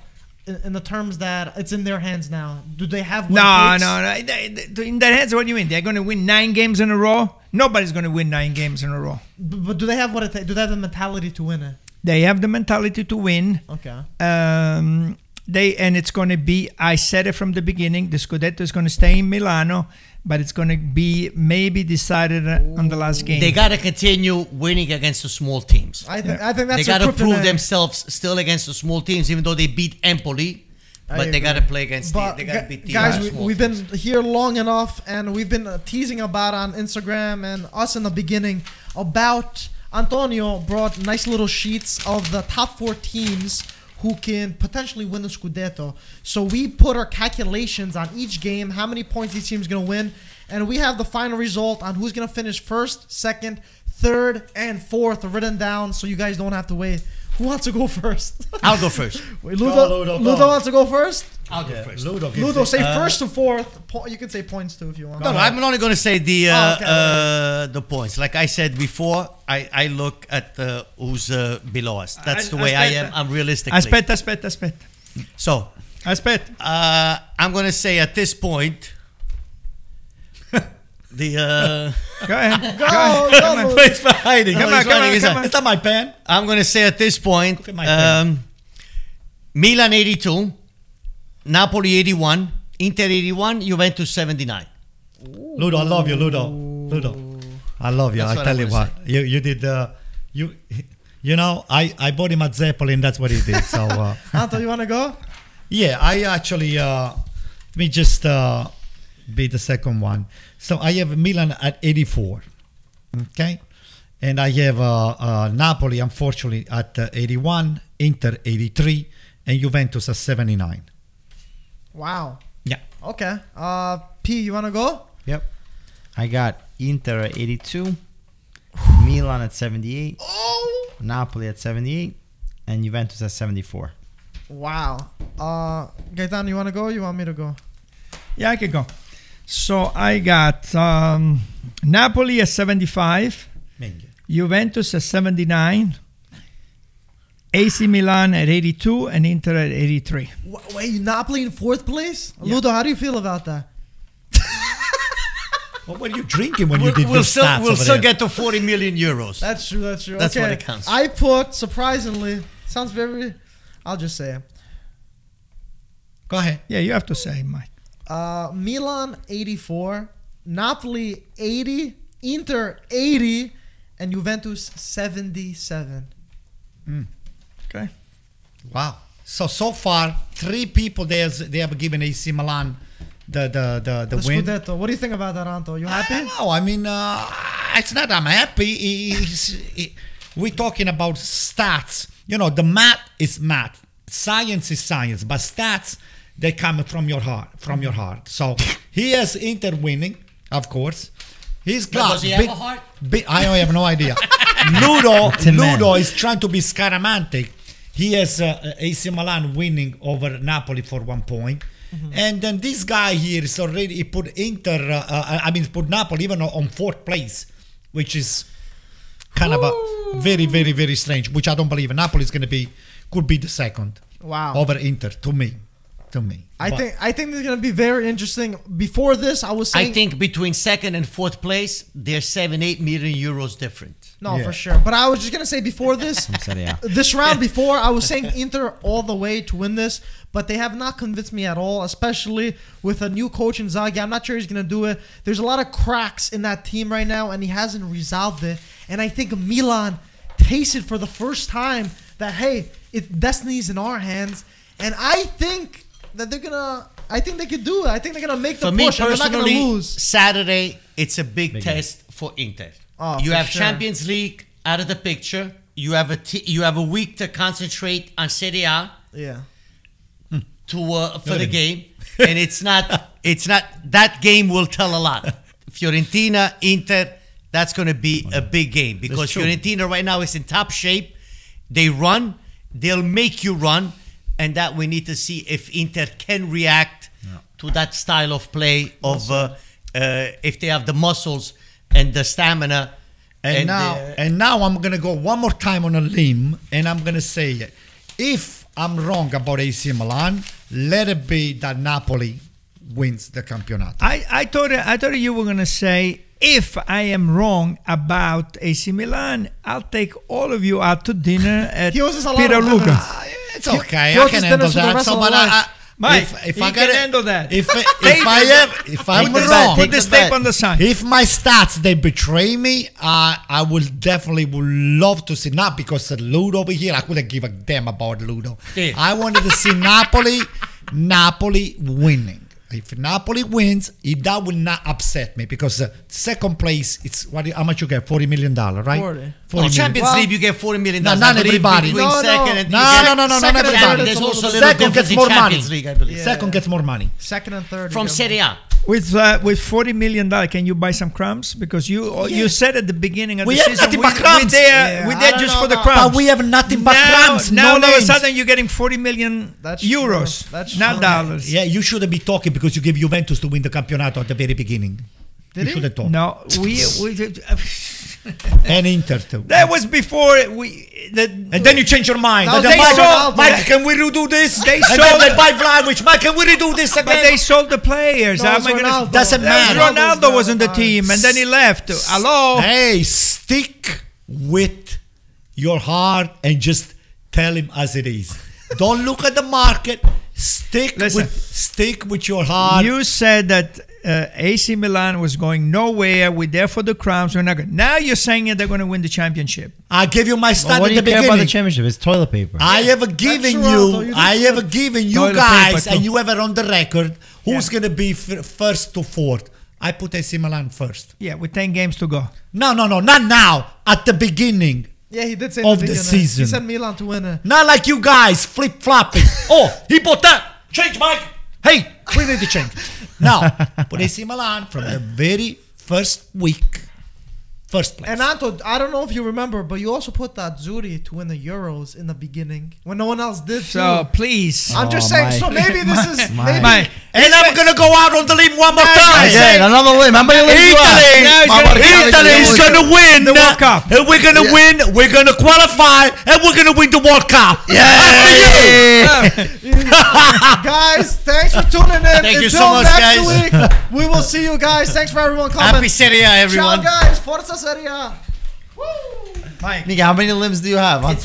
in, in the terms that it's in their hands now? Do they have one No, picks? no, no. They, they, in their hands, what do you mean? They're going to win nine games in a row? Nobody's going to win nine games in a row. But, but do they have what? It ta- do they have the mentality to win it? They have the mentality to win. Okay. Um, They and it's going to be, I said it from the beginning, the Scudetto is going to stay in Milano, but it's going to be maybe decided Ooh. on the last game. They got to continue winning against the small teams. I, th- yeah. I think that's they got to prove themselves still against the small teams, even though they beat Empoli. I but agree. They got to play against. But the, they got to beat the guys. We, small we've teams. been here long enough, and we've been teasing about on Instagram and us in the beginning about Antonio brought nice little sheets of the top four teams who can potentially win the Scudetto. So we put our calculations on each game, how many points each team is going to win, and we have the final result on who's going to finish first, second, third, and fourth written down so you guys don't have to wait. Who wants to go first? I'll go first. Wait, Ludo, go, Ludo, Ludo wants to go first? I'll yeah, go first. Ludo, Ludo say uh, first to fourth. Po- you can say points too if you want. No, no I'm only going to say the uh, oh, okay. uh, the points. Like I said before, I, I look at uh, who's uh, below us. That's I, the way aspetta. I am. I'm realistic. Aspetta, aspetta, aspetta. So, aspetta. Uh, I'm going to say at this point, the uh, go ahead. Go, go, go, come on. It's for hiding. Come, oh, on, come, on, come on. It's not my pen. I'm going to say at this point, um, Milan eighty-two, Napoli eighty-one, Inter eighty-one, Juventus seventy-nine. Ooh. Ludo, I love you, Ludo. Ludo, I love you. That's I tell I you what, say. you you did uh, you you know I, I bought him a Zeppelin. That's what he did. So, uh, Anto, you want to go? Yeah, I actually uh, let me just. Uh, be the second one. So I have Milan at eighty-four, okay, and I have uh, uh, Napoli unfortunately at uh, eighty-one, Inter eighty-three, and Juventus at seventy-nine. Wow. Yeah. Okay. Uh, P, you wanna go? Yep. I got Inter at eighty-two, Milan at seventy-eight, oh! Napoli at seventy-eight, and Juventus at seventy-four. Wow. Uh, Gaetano, you wanna go? Or you want me to go? Yeah, I can go. So I got um, Napoli at seventy-five, Minge. Juventus at seventy-nine, A C Milan at eighty-two, and Inter at eighty-three. Wait, Napoli in fourth place? Yeah. Ludo, how do you feel about that? Well, what were you drinking when you did we'll this still, stats We'll still there? Get to forty million euros. That's true, that's true. That's okay. What it counts. I put, surprisingly, sounds very, I'll just say it. Go ahead. Yeah, you have to say it, Mike. Uh, Milan eighty-four, Napoli eighty, Inter eighty, and Juventus seventy-seven. Mm. Okay. Wow. So so far, three people they has, they have given A C Milan the the the, the, the win. Scudetto. What do you think about that, Anto? You happy? I don't know. I mean, uh, it's not I'm happy. It's, it, we're talking about stats. You know, the math is math. Science is science, but stats. They come from your heart, from your heart. So he has Inter winning, of course. He's got. Does he have big, a heart? Big, I have no idea. Ludo, Ludo is trying to be scaramantic. He has uh, A C Milan winning over Napoli for one point, mm-hmm. and then this guy here is already he put Inter. Uh, uh, I mean, put Napoli even on fourth place, which is kind Ooh. of a very, very, very strange. Which I don't believe. Napoli is going to be could be the second. Wow. Over Inter, to me. To me. I but think I think it's going to be very interesting. Before this, I was saying... I think between second and fourth place, there's seven, eight million euros different. No, yeah. for sure. But I was just going to say before this, this round before, I was saying Inter all the way to win this, but they have not convinced me at all, especially with a new coach in Inzaghi. I'm not sure he's going to do it. There's a lot of cracks in that team right now, and he hasn't resolved it. And I think Milan tasted for the first time that, hey, it, destiny's in our hands. And I think... that they're gonna, I think they could do it. I think they're gonna make the for push. For me personally, not gonna lose. Saturday it's a big, big test game. For Inter. Oh, you for have sure. Champions League out of the picture. You have a t- you have a week to concentrate on Serie A. Yeah. To uh, for no, the game, and it's not it's not that game will tell a lot. Fiorentina, Inter, that's gonna be a big game because Fiorentina right now is in top shape. They run, they'll make you run. And that we need to see if Inter can react yeah. to that style of play of uh, uh, if they have the muscles and the stamina. And, and now, the, and now I'm gonna go one more time on a limb, and I'm gonna say, if I'm wrong about A C Milan, let it be that Napoli wins the campionato. I, I thought I thought you were gonna say. If I am wrong about A C Milan, I'll take all of you out to dinner at Piero Luca. Uh, It's okay. I can handle that. So, but I, I, Mike, if, if you I can it, handle that. If, if, if I have, if I'm put wrong, put this tape on the side. If my stats they betray me, I I will definitely would love to see not because Ludo over here. I couldn't give a damn about Ludo. Yeah. I wanted to see Napoli, Napoli winning. If Napoli wins, it, that will not upset me because uh, second place, it's what? How much you get? Forty million dollars, right? Forty. forty no, Champions well, League, you get forty million dollars. No, not everybody. No, no, and no, no, no, no, not everybody. There's also a little second gets more money. League, I believe. Yeah. Second gets more money. Second and third from Serie A. With uh, with forty million dollars, can you buy some crumbs? Because you yeah. you said at the beginning of we the season we, we we're there, yeah, we're there just know, for the crumbs. But we have nothing but now, crumbs. Now, no all of a sudden you're getting forty million That's euros, That's not true. dollars. Yeah, you shouldn't be talking because you gave Juventus to win the campionato at the very beginning. Did you shouldn't talk. No, we we. And Inter too. That was before we. The, and then you change your mind. No, they Mike, sold, Mike, can we redo this? They and sold it by Vlahovic. Mike, can we redo this again? But they sold the players. No, gonna, doesn't matter. Ronaldo was, was on the team, and then he left. Hello. Hey, stick with your heart and just tell him as it is. Don't look at the market. Stick Listen, with stick with your heart. You said that. Uh, A C Milan was going nowhere. We're there for the crumbs. We're not. Good. Now you're saying that they're going to win the championship. I give you my stat well, at the beginning. What do you care about the championship? It's toilet paper. I yeah. have given true, you. I have given you guys, and you have it on the record. Who's yeah. going to be f- first to fourth? I put A C Milan first. Yeah, with ten games to go. No, no, no, not now. At the beginning. Yeah, he did say of the, the season. He said Milan to win. A- not like you guys flip flopping. Oh, he bought that. Change, Mike. Hey, we need to change. Now, put A C Milan from the very first week, first place. And Anto, I don't know if you remember, but you also put that Azzurri to win the Euros in the beginning when no one else did. So too. please, I'm oh, just saying. My, so maybe this is. My, maybe. My. And I'm gonna go out on the limb one more time. Yeah, another limb. I'm gonna leave Italy. Italy is gonna win the World Cup, and we're gonna yeah. win. We're gonna qualify, and we're gonna win the World Cup. Yeah. After you. Yeah. Guys, thanks for tuning in. Thank Until you so much, next guys. Week, we will see you guys. Thanks for everyone coming. Happy Serie A, everyone. Ciao, guys. Forza Serie A. Woo. Mike, Nika, how many limbs do you have?